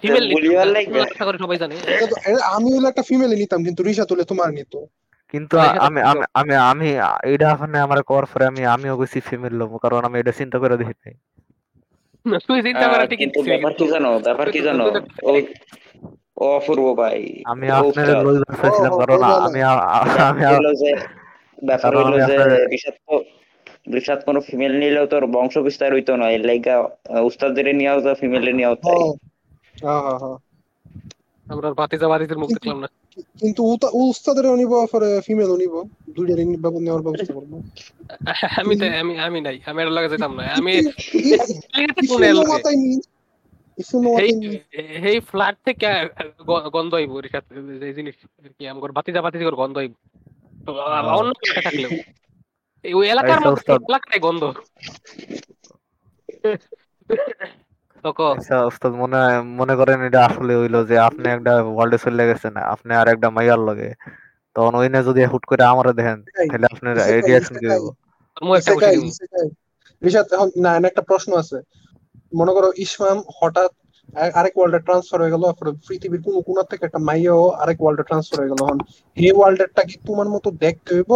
চিন্তা করে দেখি অপূর্ব ভাই, আমি বিষাদ কোনো ফিমেল নিলেও তোর বংশ বিস্তার হইতো নয়, লাইকা উস্তাদের নিয়ে আসতো ফিমেল নিয়ে আসতো। আমরা ভাতিজাবাড়িদের মুখ দেখলাম না, কিন্তু উস্তাদের নিব পরে ফিমেল নিব, দুইটারে নিব নেওয়ার ব্যবস্থা করব। আমি তো আমি আমি নাই, আমি এর লাগে যেতাম না। আমি এই ফ্ল্যাট থেকে গন্ধ আইব রিসাত, এই জিনিস কি আমগর ভাতিজা ভাতিজার গন্ধ আইব, তো অন্য একটা থাকলো ওই এলাকার মধ্যে এলাকায় গন্ধ। মনে করেন এটা আসলে হইলো যে আপনি একটা ওয়ার্ল্ডে চলে গেছেন, আপনি আর একটা মাইয়ার লগে, তখন ওই না যদি হুট করে আমারে দেখেন তাহলে আপনার রিঅ্যাকশন কি হবে? না না একটা প্রশ্ন আছে। মনে করো ইসমাম হঠাৎ আরেক ওয়ার্ল্ডে ট্রান্সফার হয়ে গেল, পৃথিবীর কোন কোন থেকে একটা মাইয়াও আরেক ওয়ার্ল্ডে ট্রান্সফার হয়ে গেল, তখন এই ওয়ার্ল্ডেরটা কি তোমার মতো দেখতে হইব?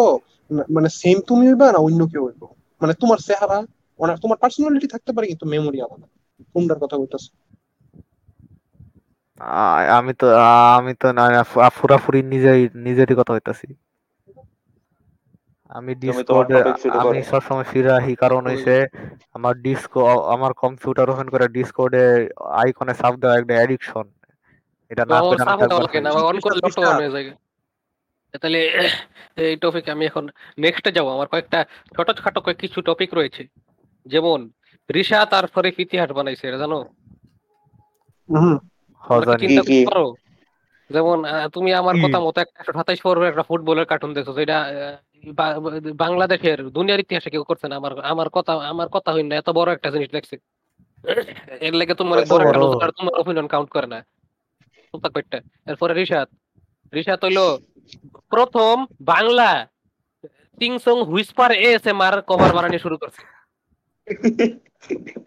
মানে সেম তুমি হইবা না অন্য কেউ হইব? মানে তোমার চেহারা অনেক, তোমার পার্সোনালিটি থাকতে পারে কিন্তু মেমোরি আলাদা। আমি তো আমি তো না পুরাপুরি নিজেই নিজেরই কথা হইতাছি। আমি ডিসকর্ডে আমি সবসময় ফিরে আসি, কারণ হইছে আমার ডিস্ক আমার কম্পিউটার ওপেন করে ডিসকর্ডে আইকনে সাপ দেওয়া একটা অ্যাডিকশন। এটা না করে আমি থাকি না, অন করে লক অন হয়ে যায়। তাহলে এই টপিক আমি এখন নেক্সটে যাব। আমার কয়েকটা ছোটখাটো কিছু টপিক রয়েছে, যেমন রিশা তার ফরিক ইতিহাস বানাইছে, এটা জানো? হুম, হ্যাঁ জানি। যেমন তুমি আমার কথা মত একশো সাতাইশ পর্বের একটা ফুটবলের কার্টুন দেখছো, যেটা বাংলাদেশের দুনিয়ার ইতিহাসে কেউ করছে না। আমার আমার কথা আমার কথা হই না, এত বড় একটা জিনিস দেখছে, এর লাগে তোমার বড় একটা তোমার অপিনিয়ন কাউন্ট করে না তোমরা কয়টা। এরপরে রিশাত রিশাত হলো প্রথম বাংলা টিংসং হুইসপার এএসএমআর কভার বানানো শুরু করছে।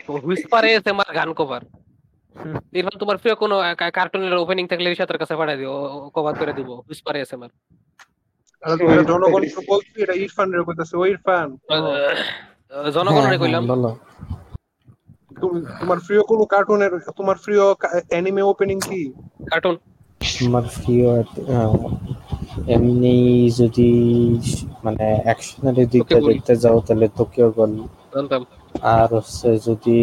তোমার প্রিয় কোন কার্টুনের ওপেনিং থাকলে রিশাতের কাছে পাঠাই দিও, কভার করে দিব হুইসপার এএসএমআর। জনগণরে কইলাম তোমার প্রিয় কোন কার্টুনের তোমার প্রিয় অ্যানিমে ওপেনিং কি কার্টুন? আমার প্রিয় এমনি যদি মানে অ্যাকশনারি দিকটা দেখতে যাও তাহলে টোকিও গল, আর হচ্ছে যদি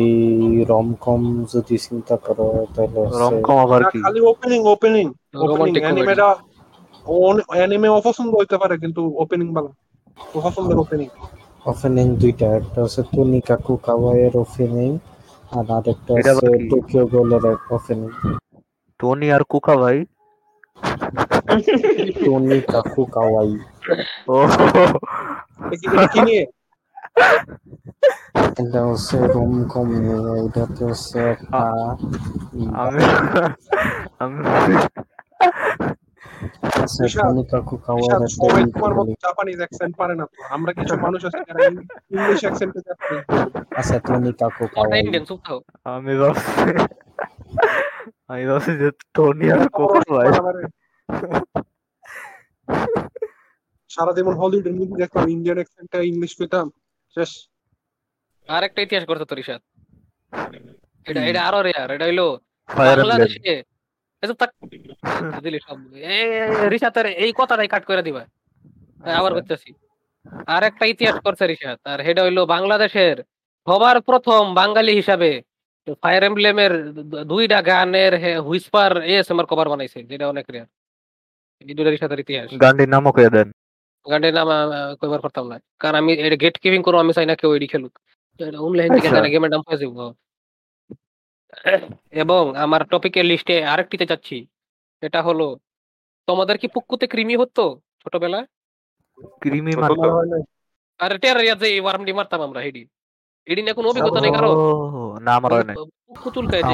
রমকম যদি চিন্তা করো তাহলে রমকম। আবার কি খালি ওপেনিং ওপেনিং ওপেনিং অ্যানিমেটা অন অ্যানিমে অপছন্দ হইতে পারে, কিন্তু ওপেনিং ভালো, পছন্দের ওপেনিং ওপেনিং দুইটা, একটা হচ্ছে টনি কাকু কাওয়াইয়ের ওপেনিং আর আরেকটা হচ্ছে টোকিও গলের ওপেনিং। টনি আর কুকা ভাই, টনি কাকু কাওয়াই। ও কি কি নিয়ে? এটা হচ্ছে রমকম নিয়ে, এটা তো হচ্ছে একটা আমি আমি সারাদিন হলিউড দেখতাম, ইন্ডিয়ান অ্যাকসেন্টে ইংলিশ পেতাম। আর একটা ইতিহাস করতো তো রিশাত, এটা এটা আরো রেয়ার, এটা হইলো বাংলাদেশে বাংলাদেশের সবার প্রথম বাঙালি হিসাবে ফায়ার এমব্লেমের দুইটা গানের হুইসপার এএসএমআর কভার বানাইছে, যেটা অনেক রেয়ার। এই দুইটা রিশাতের ইতিহাস। গানটির নামও কইয়া দেন। গানটির নাম কইবার করতাম না, কারণ আমি এটা গেট কিপিং করব, আমি চাই না কেউ এডি খেলুক। অনলাইন থেকে জানা গেমের নাম পাইছি। এবং আমার টপিকের লিস্টে আরেকটিতে যাচ্ছি, এটা হলো তোমাদের কি পুকুতে কৃমি হতো ছোটবেলায়? কৃমি মারতো আর টেরারিয়া যে ওয়ার্ম ডি মারতাম আমরা, হেডি হেডি না কোনো অভিজ্ঞতা নেই কারো? না আমার হয় না, পুকুতুল কাই যে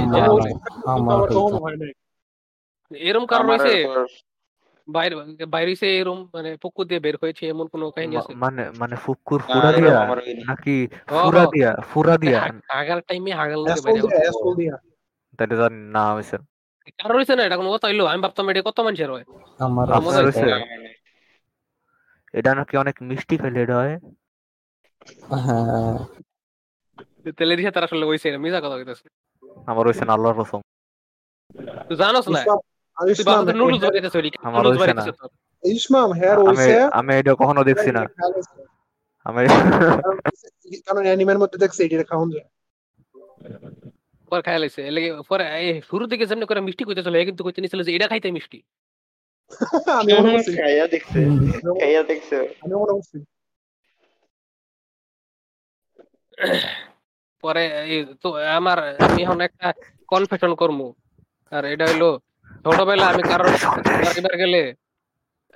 আমার তো হয় না। এরকম কারণ হইছে বাইরে বাইরে এসে এরম মানে পুকুর দিয়ে বের হয়েছে এমন কোনো কাহিনী মা- আছে? মানে মানে ফুক্কুর না, ফুরা এরকম দিয়া আমার হয়নি। নাকি ও ফুরা দিয়া ফুরা মানে দিয়া হা- হাগার টাইমে হাগার লগে অ্যাসল বাইরে দিয়ে, হইছে। অ্যাসল দিয়া। তাইলে জানি না হয়েছে কারো হইছে না, এটা কোনো কথা হইলো? আমি ভাবতাম এটা কত মানুষের হয়, আমার আমার মনে আপনার হইছে হয়েছে। না, আমার নেই। এটা নাকি অনেক মিষ্টি খেলে এটা হয়। হ্যাঁ তেলের সাথে তারা আসলে হইছে না, মিজা কথা কইতাছে। আমার হয়েছে না, আল্লাহর কসম তুই জানোস না, ইসলাম আর তুই ইসলাম বারবার নুডলস হ্যাঁ, বাড়িতেছ, আমার নুডলস হয়েছে না। বাড়িতেছ তোর। ইসলাম হ্যাঁ আমি রয়েছে আমি এটা কখনো দেখছি না। আমি কারণ অ্যানিমের মধ্যে দেখছি এটা খাওয়ান যায়। পরে খাই লাইছে, এর লাগি পরে এই শুরু থেকে যেমনি করে মিষ্টি কইতেছিল, এ কিন্তু কইতে নিছিল যে এটা খাইতে মিষ্টি। আমি মনে করছি খাইয়া দেখছে, খাইয়া দেখছে। আমি মনে করছি পরে এই তো আমার, আমি এখন একটা কনফেশন করবো, আর এটা হইলো ছোটবেলা আমি কারোর বার্গার গেলে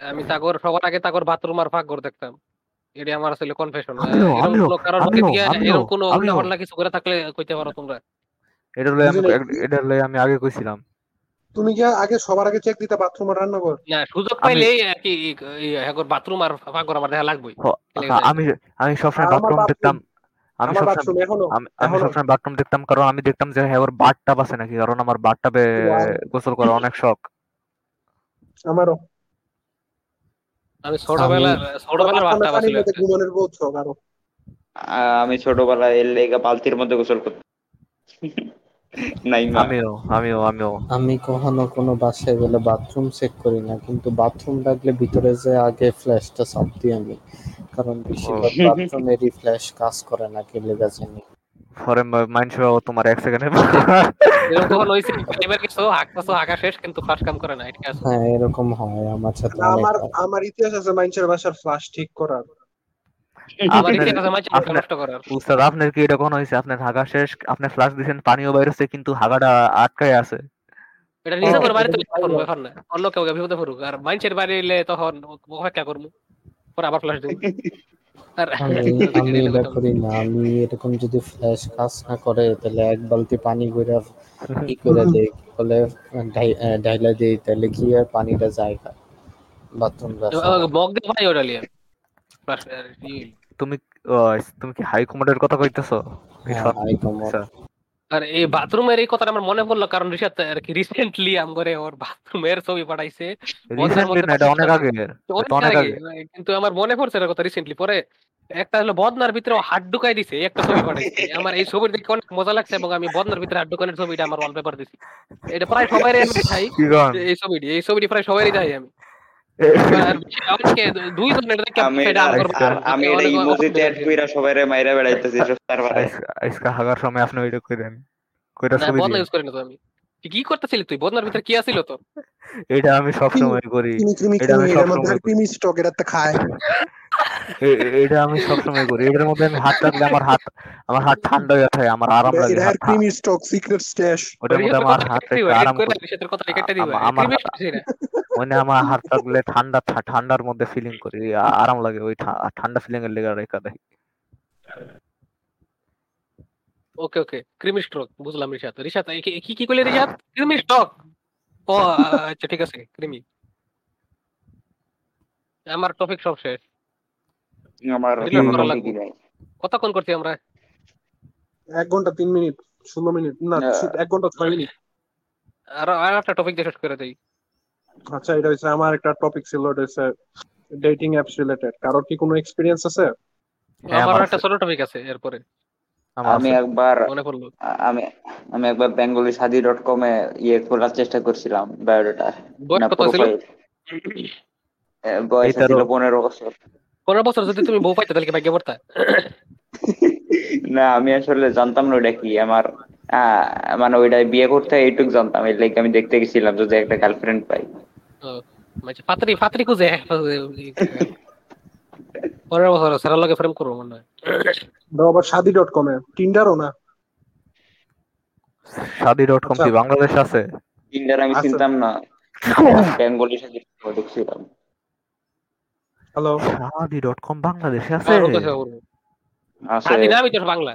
আমি তাকর সবার আগে তাকর বাথরুম আর ফাঁক ঘর দেখতাম। এটা আমার আসলে কনফেশন। আমিও এরকম আমিও কোনো কারোর বাকি আমিও দিয়া আমিও এরকম কোনো উল্টা আমিও পাল্টা কিছু করে থাকলে কইতে পারো তোমরা। এটা লই আমি বুঝলে, এক- এটা লই আমি আগে কইছিলাম। তুমি কি আগে সবার আগে চেক দিতে বাথরুম আর রান্নাঘর? না, সুযোগ আমি পাইলেই আর কি বাথরুম আর ফাঁক ঘর আমার দেখা লাগবেই। হ- এলে হ্যাঁ, আমি আমি সবসময় আমার বাথরুম দেখতাম। bathroom, আমি আমার সবসময় বাথরুম এখনো আমি আমি এখনো সবসময় বাথরুম দেখতাম, কারণ আমি দেখতাম যে হ্যাঁ ওর বাথটাব আছে নাকি, কারণ আমার বাথটাবে ওয়াও, গোসল করা অনেক শখ। আমারও আমি ছোটবেলা আমার ছোটবেলার বাথরুমে বার্তা পানি ছিল মধ্যে একটা। ঘুমানোর বহুত শখ আরো। আ- আমি ছোটবেলায় এর লেগে বালতির মধ্যে গোসল করতাম। নাই মা আমিও আমিও আমিও আমি কখনো কোনো বাসায় গেলে বাথরুম চেক করি না, কিন্তু বাথরুম লাগলে ভিতরে যে আগে ফ্ল্যাশটা চাপ দিই আমি, কারণ বেশিরভাগ বাথরুমেরই ফ্ল্যাশ কাজ করে না কেলে গেছে নি। পরে মাইন্ড তোমার এক সেকেন্ডে এরকম কখন হয়েছে? এবার কিছু হাঁকতেছো, হাঁকা শেষ কিন্তু ফার্স্ট কাম করে না, এটা আছে। হ্যাঁ এরকম হয় আমার সাথে না, অনেক আমার হয়। আমার ইতিহাস আছে মানুষের বাসার ফ্লাশ ঠিক করার। আমার আপনার ইতিহাস আছে মাঝে মাঝে আপনার নষ্ট করার। উস্তাদ আপনার কি এটা কখন হয়েছে? আপনার হাগা শেষ, আপনার ফ্লাশ দিয়েছেন, পানিও বাইরেছে, কিন্তু হাগাটা আটকায় আছে। এটা নিজে করে বাড়িতে হ্যাঁ, করবো, এখন না অন্য কেউ গিয়ে বিপদে পড়ুক। আর মানুষের বাড়ি এলে তখন অপেক্ষা করবো, পরে আবার ফ্লাশ দেবো। আর আমি আমি এটা করি না, আমি এরকম যদি ফ্ল্যাশ কাজ না করে তাহলে এক বালতি পানি করে কি করে দেই, বলে ঢাই- আহ, ঢাইলা দেই, তাহলে কি হয় পানিটা যায় না বাথরুম রাস্তা। মগ দিয়ে ভাই ওটা লিয়ে Flash- আর ই- তুমি ও, তুমি কি হাই কমান্ডের কথা কইতেছো? হ্যাঁ ভীষণ হাই কমর আচ্ছা। আর এই বাথরুমের এই কথাটা আমার মনে পড়লো, কারণ ঋষাদ আর কি রিসেন্টলি আম করে ওর বাথরুমের ছবি পাঠাইছে, মজার রিসেন্টলি মধ্যে না, এটা অনেক পাকিস্তান, আগে, এটা অনেক অনেক আগে, আগে। মানে কিন্তু আমার মনে পড়ছে না কথা রিসেন্টলি। পরে একটা হলো বদনার ভিতরে ও হাত ঢুকাই দিছে, এই একটা ছবি পাঠাইছে। আমার এই ছবি দেখে অনেক মজা লাগছে, এবং আমি বদনার ভিতরে হাত ঢুকানোর ছবিটা আমার ওয়ালপেপার দিছি। এটা প্রায় সবারই আমি দেখাই, কি গান? এই ছবিটি এই ছবিটি প্রায় সবারই দেখাই আমি। আর অনেকে দুই ধরনের দেখে আমি এটা এটা আম করবো, আজকে- আর- আমি এটা অনেক ইমোজিতে অনেক অ্যাড কইরা সবাইরে মাইরা বেড়াইতেছি সব সার্ভারে। আজ- আজকে হাগার সময় আপনি ওইটা কই দেন, কইটা না ছবি বদনা দিয়ে। ইউজ করি না তো আমি। তুই কি করতেছিলি? তুই বদনার ভিতরে কি আছিল তোর? এটা আমি সব সময় করি, ক্রিমি ক্রিমি এটা আমি ক্রিমি সব এর মধ্যে সময় করি, ক্রিমি স্টক এটা তো খায়। এ- এ- এটা আমি সব সময় করি। এটার মধ্যে আমি হাত রাখলে আমার হাত আমার হাত ঠান্ডা হয়ে থাকে, আমার আরাম লাগে। এটা হাত এর হাত- ক্রিমি স্টক সিক্রেট স্ট্যাশ। ওটার মধ্যে আমার হাত রেখে আরাম করি। আ- আ- আমার মানে আমার হাত থাকলে ঠান্ডা ঠা- ঠান্ডার মধ্যে ফিলিং করি, আ- আরাম লাগে। ওই ঠা- ঠান্ডা ফিলিং এর লেগে রেখা দেয়। ওকে ওকে ক্রিমি স্ট্রোক বুঝলাম। রিশাদ রিশাদ এই কি কি- কি করলে রিশাদ? Creamy stroke. ও আচ্ছা ঠিক আছে, ক্রিমি। আমার টপিক সব শেষ। আমার Reload করা লাগবে। মনে নাই। কতক্ষণ করছি আমরা? এক ঘন্টা তিন মিনিট ষোলো মিনিট না না। শু- এক ঘন্টা ছয় মিনিট। আর আর একটা টপিক দিয়ে শেষ করে দিই। আচ্ছা এটা হচ্ছে আমার একটা টপিক ছিল, এটা হচ্ছে ডেটিং অ্যাপস রিলেটেড। কারোর কি কোনো এক্সপিরিয়েন্স আছে? হ্যাঁ, আমার আমার একটা আছে, ছোট টপিক আছে এরপরে, আমার আমি আছে। একবার মনে পড়লো। আমি আমি একবার বেঙ্গলি সাদি ডট কম এ ইয়ে খোলার চেষ্টা করছিলাম বায়োডাটা, বয়স না কত ছিল? প্রোফাইল। বয়স এই ছিল তারও পনেরো বছর। পনেরো বছর যদি তুমি বউ পাইতে তাহলে কি ভাগ্য পড়তা? না আমি আসলে জানতাম না ওইটা কি। আমার আহ, মানে ওইটা বিয়ে করতে হয় এইটুকু জানতাম। এর লাগে আমি দেখতে গেছিলাম যদি একটা গার্লফ্রেন্ড পাই। ও, মানে ফাতরি ফাতরি খুঁজে পনেরো বছর সারা লগে ফ্রেম করবো মনে হয়। দাও আবার শাদি ডট কম এ টিন্ডারও না। শাদি ডট কম আচ্ছা কি বাংলাদেশ আছে? টিন্ডার আমি আচ্ছা চিনতাম না, বেঙ্গলি সাদি দেখছিলাম। হ্যালো শাদি ডট কম বাংলাদেশে আছে? আমার ওর কাছে বলবো। আছে শাদি না, আমি তো বাংলা,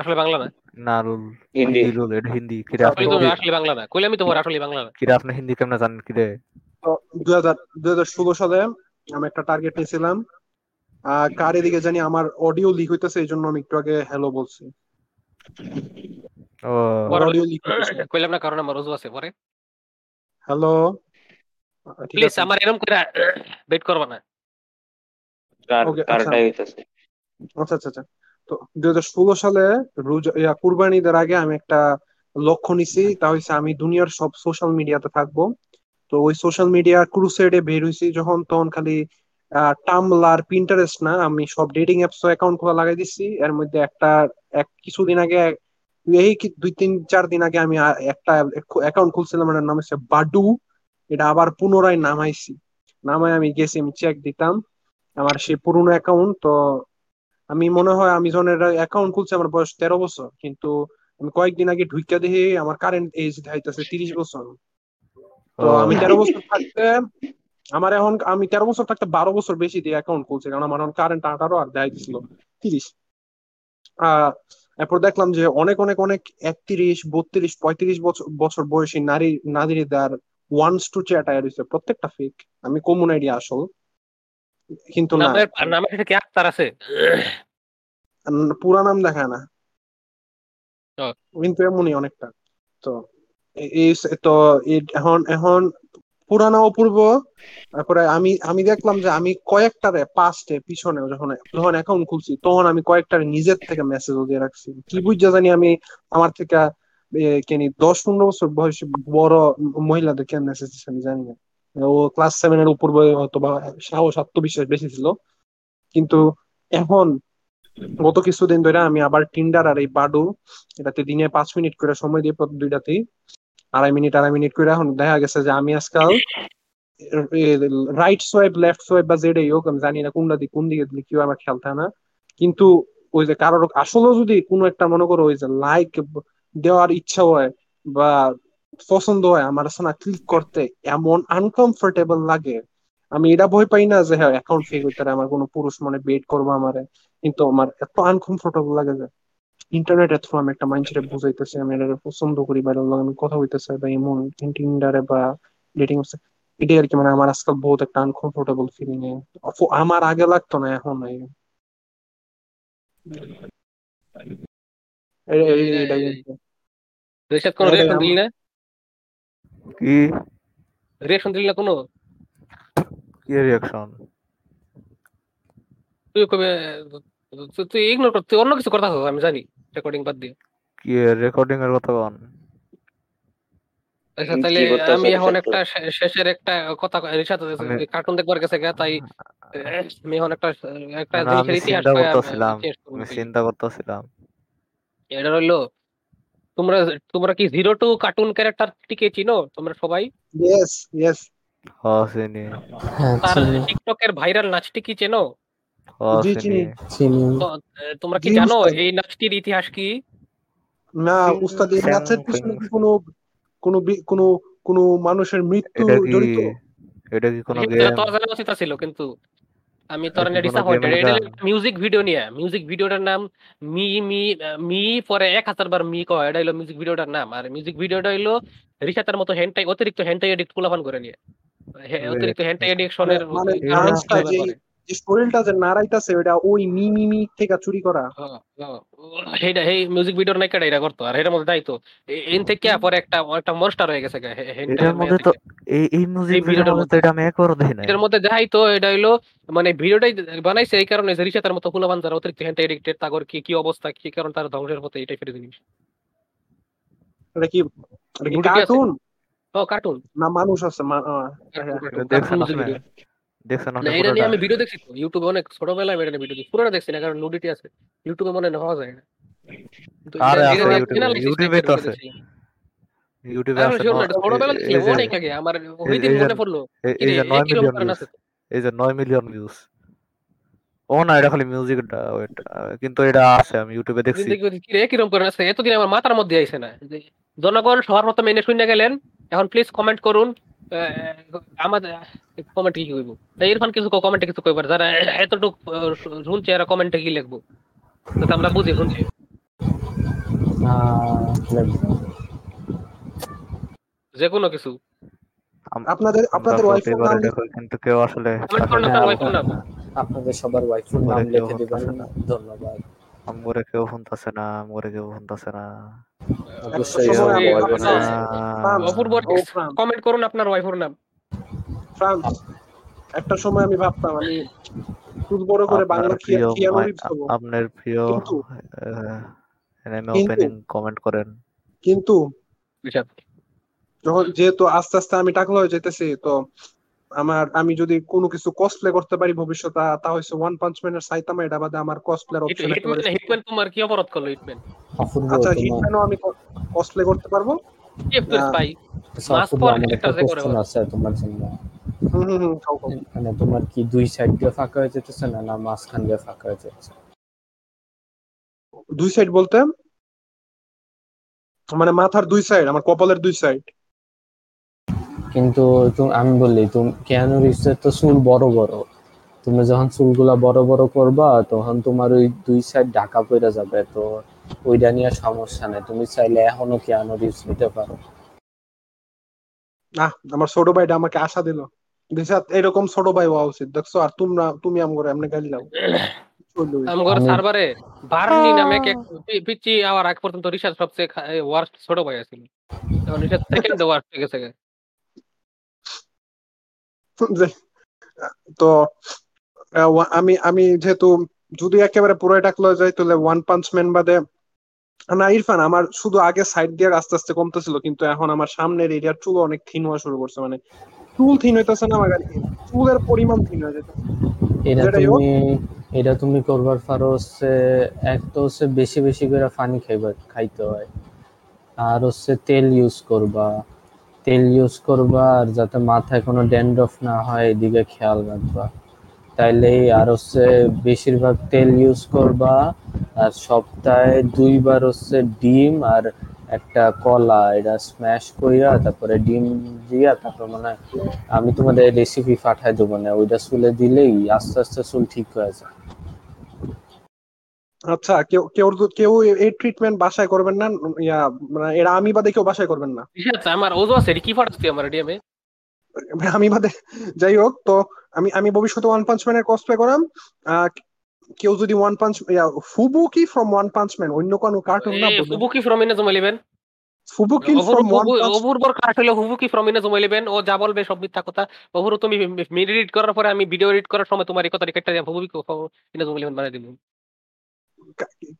আসলে বাংলা না। না রুল হিন্দি হিন্দি রুল, এটা হিন্দি। কিরে আপনি আসলে তো হিন্দি, আসলে বাংলা না, কইলে আমি তোমার আসলে বাংলা না। কিরে আপনি হিন্দি কেমনে জানেন? কিরে তো দুই হাজার দুই হাজার ষোলো সালে আমি একটা টার্গেট নিয়েছিলাম। আহ কার এদিকে জানি আমার অডিও লিক হইতেছে, এই জন্য আমি একটু আগে হ্যালো বলছি। ও অডিও লিক কইলাম না কারণ আমার রোজ আছে পরে হ্যালো। ঠিক আছে, আমার এরকম করে বেট করবে না। আচ্ছা আচ্ছা আচ্ছা। তো দুই হাজার ষোলো সালে কুরবানি ঈদের আগে আমি একটা লক্ষ্য নিছি, তা হচ্ছে আমি দুনিয়ার সব সোশ্যাল মিডিয়াতে থাকবো। তো ওই সোশ্যাল মিডিয়া ক্রুসেডে বের হয়েছি যখন, তখন খালি টাম্বলার পিন্টারেস্ট না, আমি সব ডেটিং অ্যাপস অ্যাকাউন্ট খোলা লাগাই দিচ্ছি। এর মধ্যে একটা এক কিছুদিন আগে, এই দুই তিন চার দিন আগে আমি একটা অ্যাকাউন্ট খুলছিলাম, এটার নাম হচ্ছে বাডু। এটা আবার পুনরায় নামাইছি, নামায় আমি গেছি, আমি চেক দিতাম আমার সেই পুরনো অ্যাকাউন্ট। তো আমি মনে হয় আমি যখন এটা অ্যাকাউন্ট খুলছি আমার বয়স তেরো বছর, কিন্তু আমি কয়েকদিন আগে ঢুইকা দেখি আমার কারেন্ট এজ দেখাইতেছে তিরিশ বছর। তো আমি তেরো বছর থাকতে আমার এখন আমি তেরো বছর থাকতে বারো বছর বেশি দিয়ে অ্যাকাউন্ট খুলছি, কারণ আমার এখন কারেন্ট আঠারো আর দেখাইতেছিল তিরিশ। আহ এরপর দেখলাম যে অনেক অনেক অনেক একত্রিশ বত্রিশ পঁয়ত্রিশ বছর বছর বয়সী নারী নারীদের ওয়ান্স টু চ্যাট আয়া রয়েছে, প্রত্যেকটা ফেক। আমি কমন আইডিয়া আসল, কিন্তু না, নামের সাথে কি আক্তার আছে, পুরো নাম দেখায় না, কিন্তু এমনই অনেকটা। তো এই তো এখন এখন পুরানা অপূর্ব। তারপরে আমি আমি দেখলাম যে আমি কয়েকটারে পাস্টে পিছনে যখন যখন অ্যাকাউন্ট খুলছি তখন আমি কয়েকটারে নিজের থেকে মেসেজও দিয়ে রাখছি। কি বুঝা জানি আমি আমার থেকে কেনি দশ পনেরো বছর বয়সী বড় মহিলাদের কেন মেসেজ দিচ্ছি আমি জানি না। ও ক্লাস সেভেন এর উপর হয়তো বা সাহস আত্মবিশ্বাস বেশি ছিল, কিন্তু এখন গত কিছুদিন ধরে আমি আবার টিন্ডার আর এই বাডু এটাতে দিনে পাঁচ মিনিট করে সময় দিয়ে দুইটাতেই আড়াই মিনিট আড়াই মিনিট করে এখন দেখা গেছে যে আমি আজকাল রাইট সোয়াইপ লেফট সোয়াইপ বা যেটাই হোক আমি জানি না কোনটা দিক কোন দিকে দিলে কেউ আমার খেয়াল থাকে না। কিন্তু ওই যে কারোর আসলেও যদি কোনো একটা মনে করো ওই যে লাইক দেওয়ার ইচ্ছা হয় বা পছন্দ হয় আমার সামনে ক্লিক করতে এমন আনকমফোর্টেবল লাগে, আমি এটা ভয় পাই না যে হ্যাঁ অ্যাকাউন্ট ফেক হইতে পারে, আমার কোনো পুরুষ মনে বেট করবো আমারে, কিন্তু আমার এত আনকমফোর্টেবল লাগে যে ইন্টারনেটের থ্রু আমি একটা মানুষের বুঝাইতেছি আমি এটা পছন্দ করি বা আমি কথা হইতেছে বা এমন টিন্ডারে বা ডেটিং অ্যাপসে, এটাই আর কি। মানে আমার আজকাল বহুত একটা আনকমফোর্টেবল ফিলিং এ আমার আগে লাগতো না, এখন এটাই কি রিঅ্যাকশন দিল না কোনো কি রিঅ্যাকশন তুই কবে তুই ইগনোর করতে অন্য কিছু করতে হয় আমি জানি রেকর্ডিং বাদ দিয়ে কি রেকর্ডিং এর কথা বল। আচ্ছা তাহলে আমি এখন একটা শেষের একটা কথা রিসাত কার্টুন দেখবার গেছে গা, তাই আমি এখন একটা একটা জিনিসের ইতিহাস করতেছিলাম আমি চিন্তা করতেছিলাম এটা হলো তোমরা তোমরা কি জিরো টু কার্টুন ক্যারেক্টারটিকে চিনো তোমরা সবাই? यस यस হ্যাঁ চিনি। তার টিকটকের ভাইরাল নাচটি কি চেনো? হ্যাঁ চিনি চিনি। তো তোমরা কি জানো এই নাচটির ইতিহাস কি? না উস্তাদ, এই নাচের পিছনে কোনো কোনো কোনো কোনো মানুষের মৃত্যু জড়িত? এটা কি কোনো গেম? এটা তো জানা উচিত ছিল, কিন্তু আমি তোর নেডিসা হইটা এটা মিউজিক ভিডিও নিয়ে, মিউজিক ভিডিওটার নাম মি মি মি পরে এক হাজার বার মি কয়, এটা হলো মিউজিক ভিডিওটার নাম। আর মিউজিক ভিডিওটা হলো রিশাতার মতো হেনটাই অতিরিক্ত হেনটাই এডিট কুলাফান করে নিয়ে, অতিরিক্ত হেনটাই এডিকশনের নামটা যে যে স্টোরিটা যে নারাইতাছে এটা ওই মি মি মি থেকে চুরি করা। হ্যাঁ এইটা এই মিউজিক ভিডিওর নাকি এটা এটা করতে আর এর মধ্যে তাই তো এন থেকে পরে একটা একটা মনস্টার হয়ে গেছে হেনটাই এর মধ্যে। তো এই এই মিউজিক ভিডিওর মধ্যে এটা আমি একবার দেই না, এর মধ্যে যাই তো এটা হলো মানে ভিডিওটাই বানাইছে এই কারণে যে রিশাতার মতো কুলাবান যারা অতিরিক্ত হেনটাই এডিক্টেড তাগর কি কি অবস্থা কি কারণ তার ধ্বংসের পথে এটাই ফেলে দিয়েছে। এটা কি কার্টুন? হ্যাঁ কার্টুন না মানুষ আছে দেখছেন না? এটা নিয়ে আমি ভিডিও দেখছি তো ইউটিউবে অনেক ছোটবেলায় আমি এটা নিয়ে ভিডিও দেখি, পুরোটা দেখছি না কারণ নুডিটি আছে ইউটিউবে মনে নেওয়া যায় না। আরে ইউটিউবে তো আছে, ইউটিউবে আছে ছোটবেলায় দেখছিলাম অনেক আগে আমার ওই দিন মনে পড়লো। এই যে নয় মিলিয়ন এই যে নয় মিলিয়ন ভিউজ ও না এটা খালি মিউজিকটা ওয়েট, কিন্তু এটা আছে আমি ইউটিউবে দেখছি। কি রে কিরকম করে আছে এতদিন আমার মাথার মধ্যে আইছে না। জনগণ সবার মত মেনে শুনে গেলেন, এখন প্লিজ কমেন্ট করুন আমাদের কমেন্ট কি কইব ইরফান কিছু কমেন্টে কিছু কইবার যারা এতটুক শুনছে এরা কমেন্টে কি লিখবো তো আমরা বুঝি শুনছি যে কোনো কিছু আপনাদের আপনাদের ওয়াইফের নাম কিন্তু কেউ আসলে আপনাদের সবার ওয়াইফের নাম লিখে দিবেন। ধন্যবাদ। আমরে কেউ ফোনতাছে না, আমরে কেউ ফোনতাছে না। অবশ্যই অপূর্ব কমেন্ট করুন আপনার ওয়াইফের নাম। ফ্রান্স, একটা সময় আমি ভাবতাম আমি খুব বড় করে বাংলা কি কিয়ানোবি বলবো। আপনার প্রিয় এনএমএ ওপেনিং কমেন্ট করেন। কিন্তু যখন যেহেতু আস্তে আস্তে আমি টাকলা হয়ে যাইতেছি, তো আমার আমি যদি কোনো কিছু কসপ্লে করতে পারি ভবিষ্যতে, তা হইছে ওয়ান পাঞ্চ ম্যানের সাইতামা। এটা বাদে আমার কসপ্লের অপশন আছে। হিটম্যান তোমার কি অপরাধ করলো? হিটম্যান আচ্ছা, হিটম্যানও আমি কসপ্লে করতে পারবো। এফ প্লাস পাই মাস পর একটা যে করে আছে তোমার জন্য। হুম হুম খাও খাও। মানে তোমার কি দুই সাইড দিয়ে ফাঁকা হয়ে যেতেছে না, না মাঝখান দিয়ে ফাঁকা হয়ে যাচ্ছে? দুই সাইড বলতে মানে মাথার দুই সাইড, আমার কপালের দুই সাইড। কিন্তু আমি বললি তুমি কেন রিসের তো চুল বড় বড়, তুমি যখন চুলগুলা বড় বড় করবা তখন তোমার ওই দুই সাইড ঢাকা পড়ে যাবে, তো ওইটা নিয়ে সমস্যা নেই। তুমি চাইলে এখনো কেন রিস নিতে পারো। না, আমার ছোট ভাইটা আমাকে আশা দিল বিশাল এরকম ছোট ভাই হওয়া উচিত, দেখছো? আর তোমরা তুমি আম করে এমনি গালি দাও। আমি গর সার্ভারে বার্নি নামে এক পিচি আওয়ার আগ পর্যন্ত রিসার্চ সবচেয়ে ওয়ার্স্ট ছোট ভাই ছিল, এখন রিসার্চ সেকেন্ড দে ওয়ার্স্ট হয়ে গেছে। তো আমি আমি যেহেতু যদি একেবারে পুরোই টাকলো যাই তাহলে ওয়ান পাঞ্চ ম্যান বাদে না। ইরফান, আমার শুধু আগে সাইড দিয়ে আস্তে আস্তে কমতেছিল, কিন্তু এখন আমার সামনের এরিয়ার চুল অনেক থিন হওয়া শুরু করছে। মানে চুল থিন হইতেছে না, আমার চুলের পরিমাণ থিন হয়ে যেত। এটা তুমি করবার পর হচ্ছে এক তো হচ্ছে বেশি বেশি করে পানি খাইবা, খাইতে হয়। আর হচ্ছে তেল ইউজ করবা, তেল ইউজ করবা আর যাতে মাথায় কোনো ড্যান্ড্রফ না হয় এদিকে খেয়াল রাখবা। তাইলেই আর হচ্ছে বেশিরভাগ তেল ইউজ করবা। আর সপ্তাহে দুইবার হচ্ছে ডিম আর একটা কলা এটা স্ম্যাশ করিয়া তারপরে ডিম দিয়া তারপর মানে আমি তোমাদের রেসিপি পাঠাই দেবো না, ওইটা চুলে দিলেই আস্তে আস্তে চুল ঠিক হয়ে যায়। আচ্ছা, কেউ কেউ কেউ এই ট্রিটমেন্ট বাসায় করবেন না, এরা আমি বাদে কেউ বাসায় করবেন না। আমার ওজো আছে কি ফাটছে আমার ডিএমএ আমি বাদে। যাই হোক, তো আমি আমি ভবিষ্যতে ওয়ান পাঞ্চ ম্যানের কসপ্লে করাম। কেউ যদি one punch Fubuki from one punch man অন্য কোনো কার্টুন না ফুবুকি ফ্রম ইনে জমা নেবেন। ফুবুকি ফ্রম ওয়ান পাঞ্চ ওভারবর কার্ট হলো ফুবুকি ফ্রম ইনে জমা নেবেন। ও যা বলবে সব মিথ্যা কথা। ওভার তুমি এডিট করার পরে আমি ভিডিও এডিট করার সময় তোমার এই কথাটা কেটে যাব। ফুবুকি ফ্রম ইনে জমা নেবেন বানাই দিব।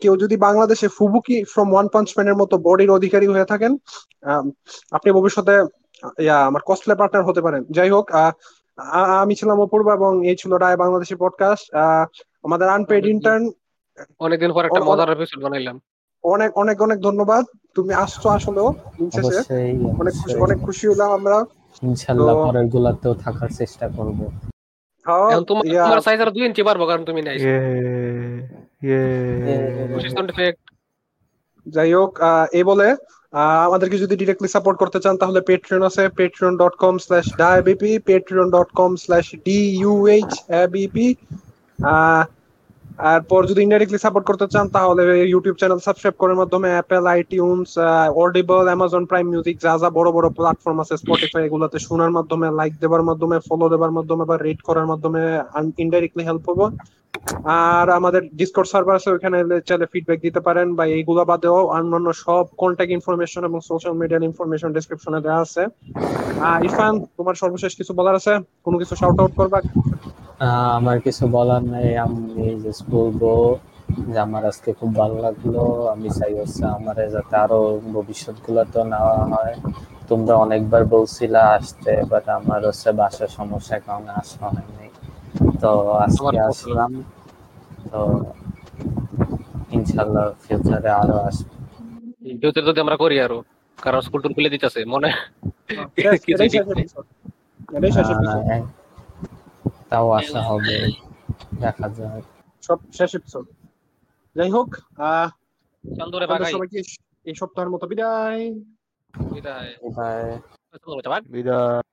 কেউ যদি বাংলাদেশে ফুবুকি ফ্রম ওয়ান পাঞ্চ ম্যানের মতো বডির অধিকারী হয়ে থাকেন, আপনি ভবিষ্যতে আমার কসপ্লে পার্টনার হতে পারেন। যাই হোক, আমি ছিলাম অপূর্ব এবং এই ছিল রায় বাংলাদেশি পডকাস্ট। আমাদের আনপেইড ইন্টার্ন, অনেকদিন পর একটা মজার এপিসোড বানাইলাম। অনেক অনেক অনেক ধন্যবাদ, তুমি আসছো। আসলে অনেক খুশি অনেক খুশি হলাম আমরা। ইনশাআল্লাহ পরের গুলাতেও থাকার চেষ্টা করব। এখন তোমার সাইজ আর দুই ইঞ্চি বাড়বো কারণ তুমি নাই। ইয়ে ইয়ে যাই হোক, এই বলে আমাদেরকে যদি ডিরেক্টলি সাপোর্ট করতে চান তাহলে পেট্রিয়ন আছে, পেট্রিয়ন ডট কম স্ল্যাশ ডাইবিপি, Patreon dot com slash DUHABP. তারপর যদি ইনডাইরেক্টলি সাপোর্ট করতে চান তাহলে ইউটিউব চ্যানেল সাবস্ক্রাইব করার মাধ্যমে Apple, iTunes, Audible, Amazon Prime Music, যা যা বড় বড় প্ল্যাটফর্ম আছে, স্পটিফাই, এগুলোতে শোনার মাধ্যমে, লাইক দেওয়ার মাধ্যমে, ফলো দেওয়ার মাধ্যমে বা রেট করার মাধ্যমে ইনডাইরেক্টলি হেল্প হবো। আর আমাদের ডিসকর্ড সার্ভার আছে, ওখানে চাইলে ফিডব্যাক দিতে পারেন বা এইগুলো বাদেও অন্যান্য সব কন্ট্যাক্ট ইনফরমেশন এবং সোশ্যাল মিডিয়ার ইনফরমেশন ডেসক্রিপশনে দেওয়া আছে। ইরফান, তোমার সর্বশেষ কিছু বলার আছে? কোনো কিছু শাউট আউট করবা? আমার কিছু বলার নাই। আমি জাস্ট বলবো যে আমার আজকে খুব ভালো লাগলো। আমি চাই হচ্ছে আমার যাতে আরো ভবিষ্যৎগুলো তো নেওয়া হয়। তোমরা অনেকবার বলছিলা আসতে, বাট আমার হচ্ছে বাসার সমস্যার কারণে আসা হয়নি, তো আজকে আসলাম। তো ইনশাআল্লাহ ফিউচারে আরো আসবো, ফিউচারে যদি আমরা করি আরো, কারণ স্কুল টুল খুলে দিতেছে মনে হয় তাও আসা হবে, দেখা যাক সব শেষ এপিসোড। যাই হোক, চন্দরে বাগাই সবাইকে এই সপ্তাহের মতো বিদায় বিদায় বিদায় বিদায়।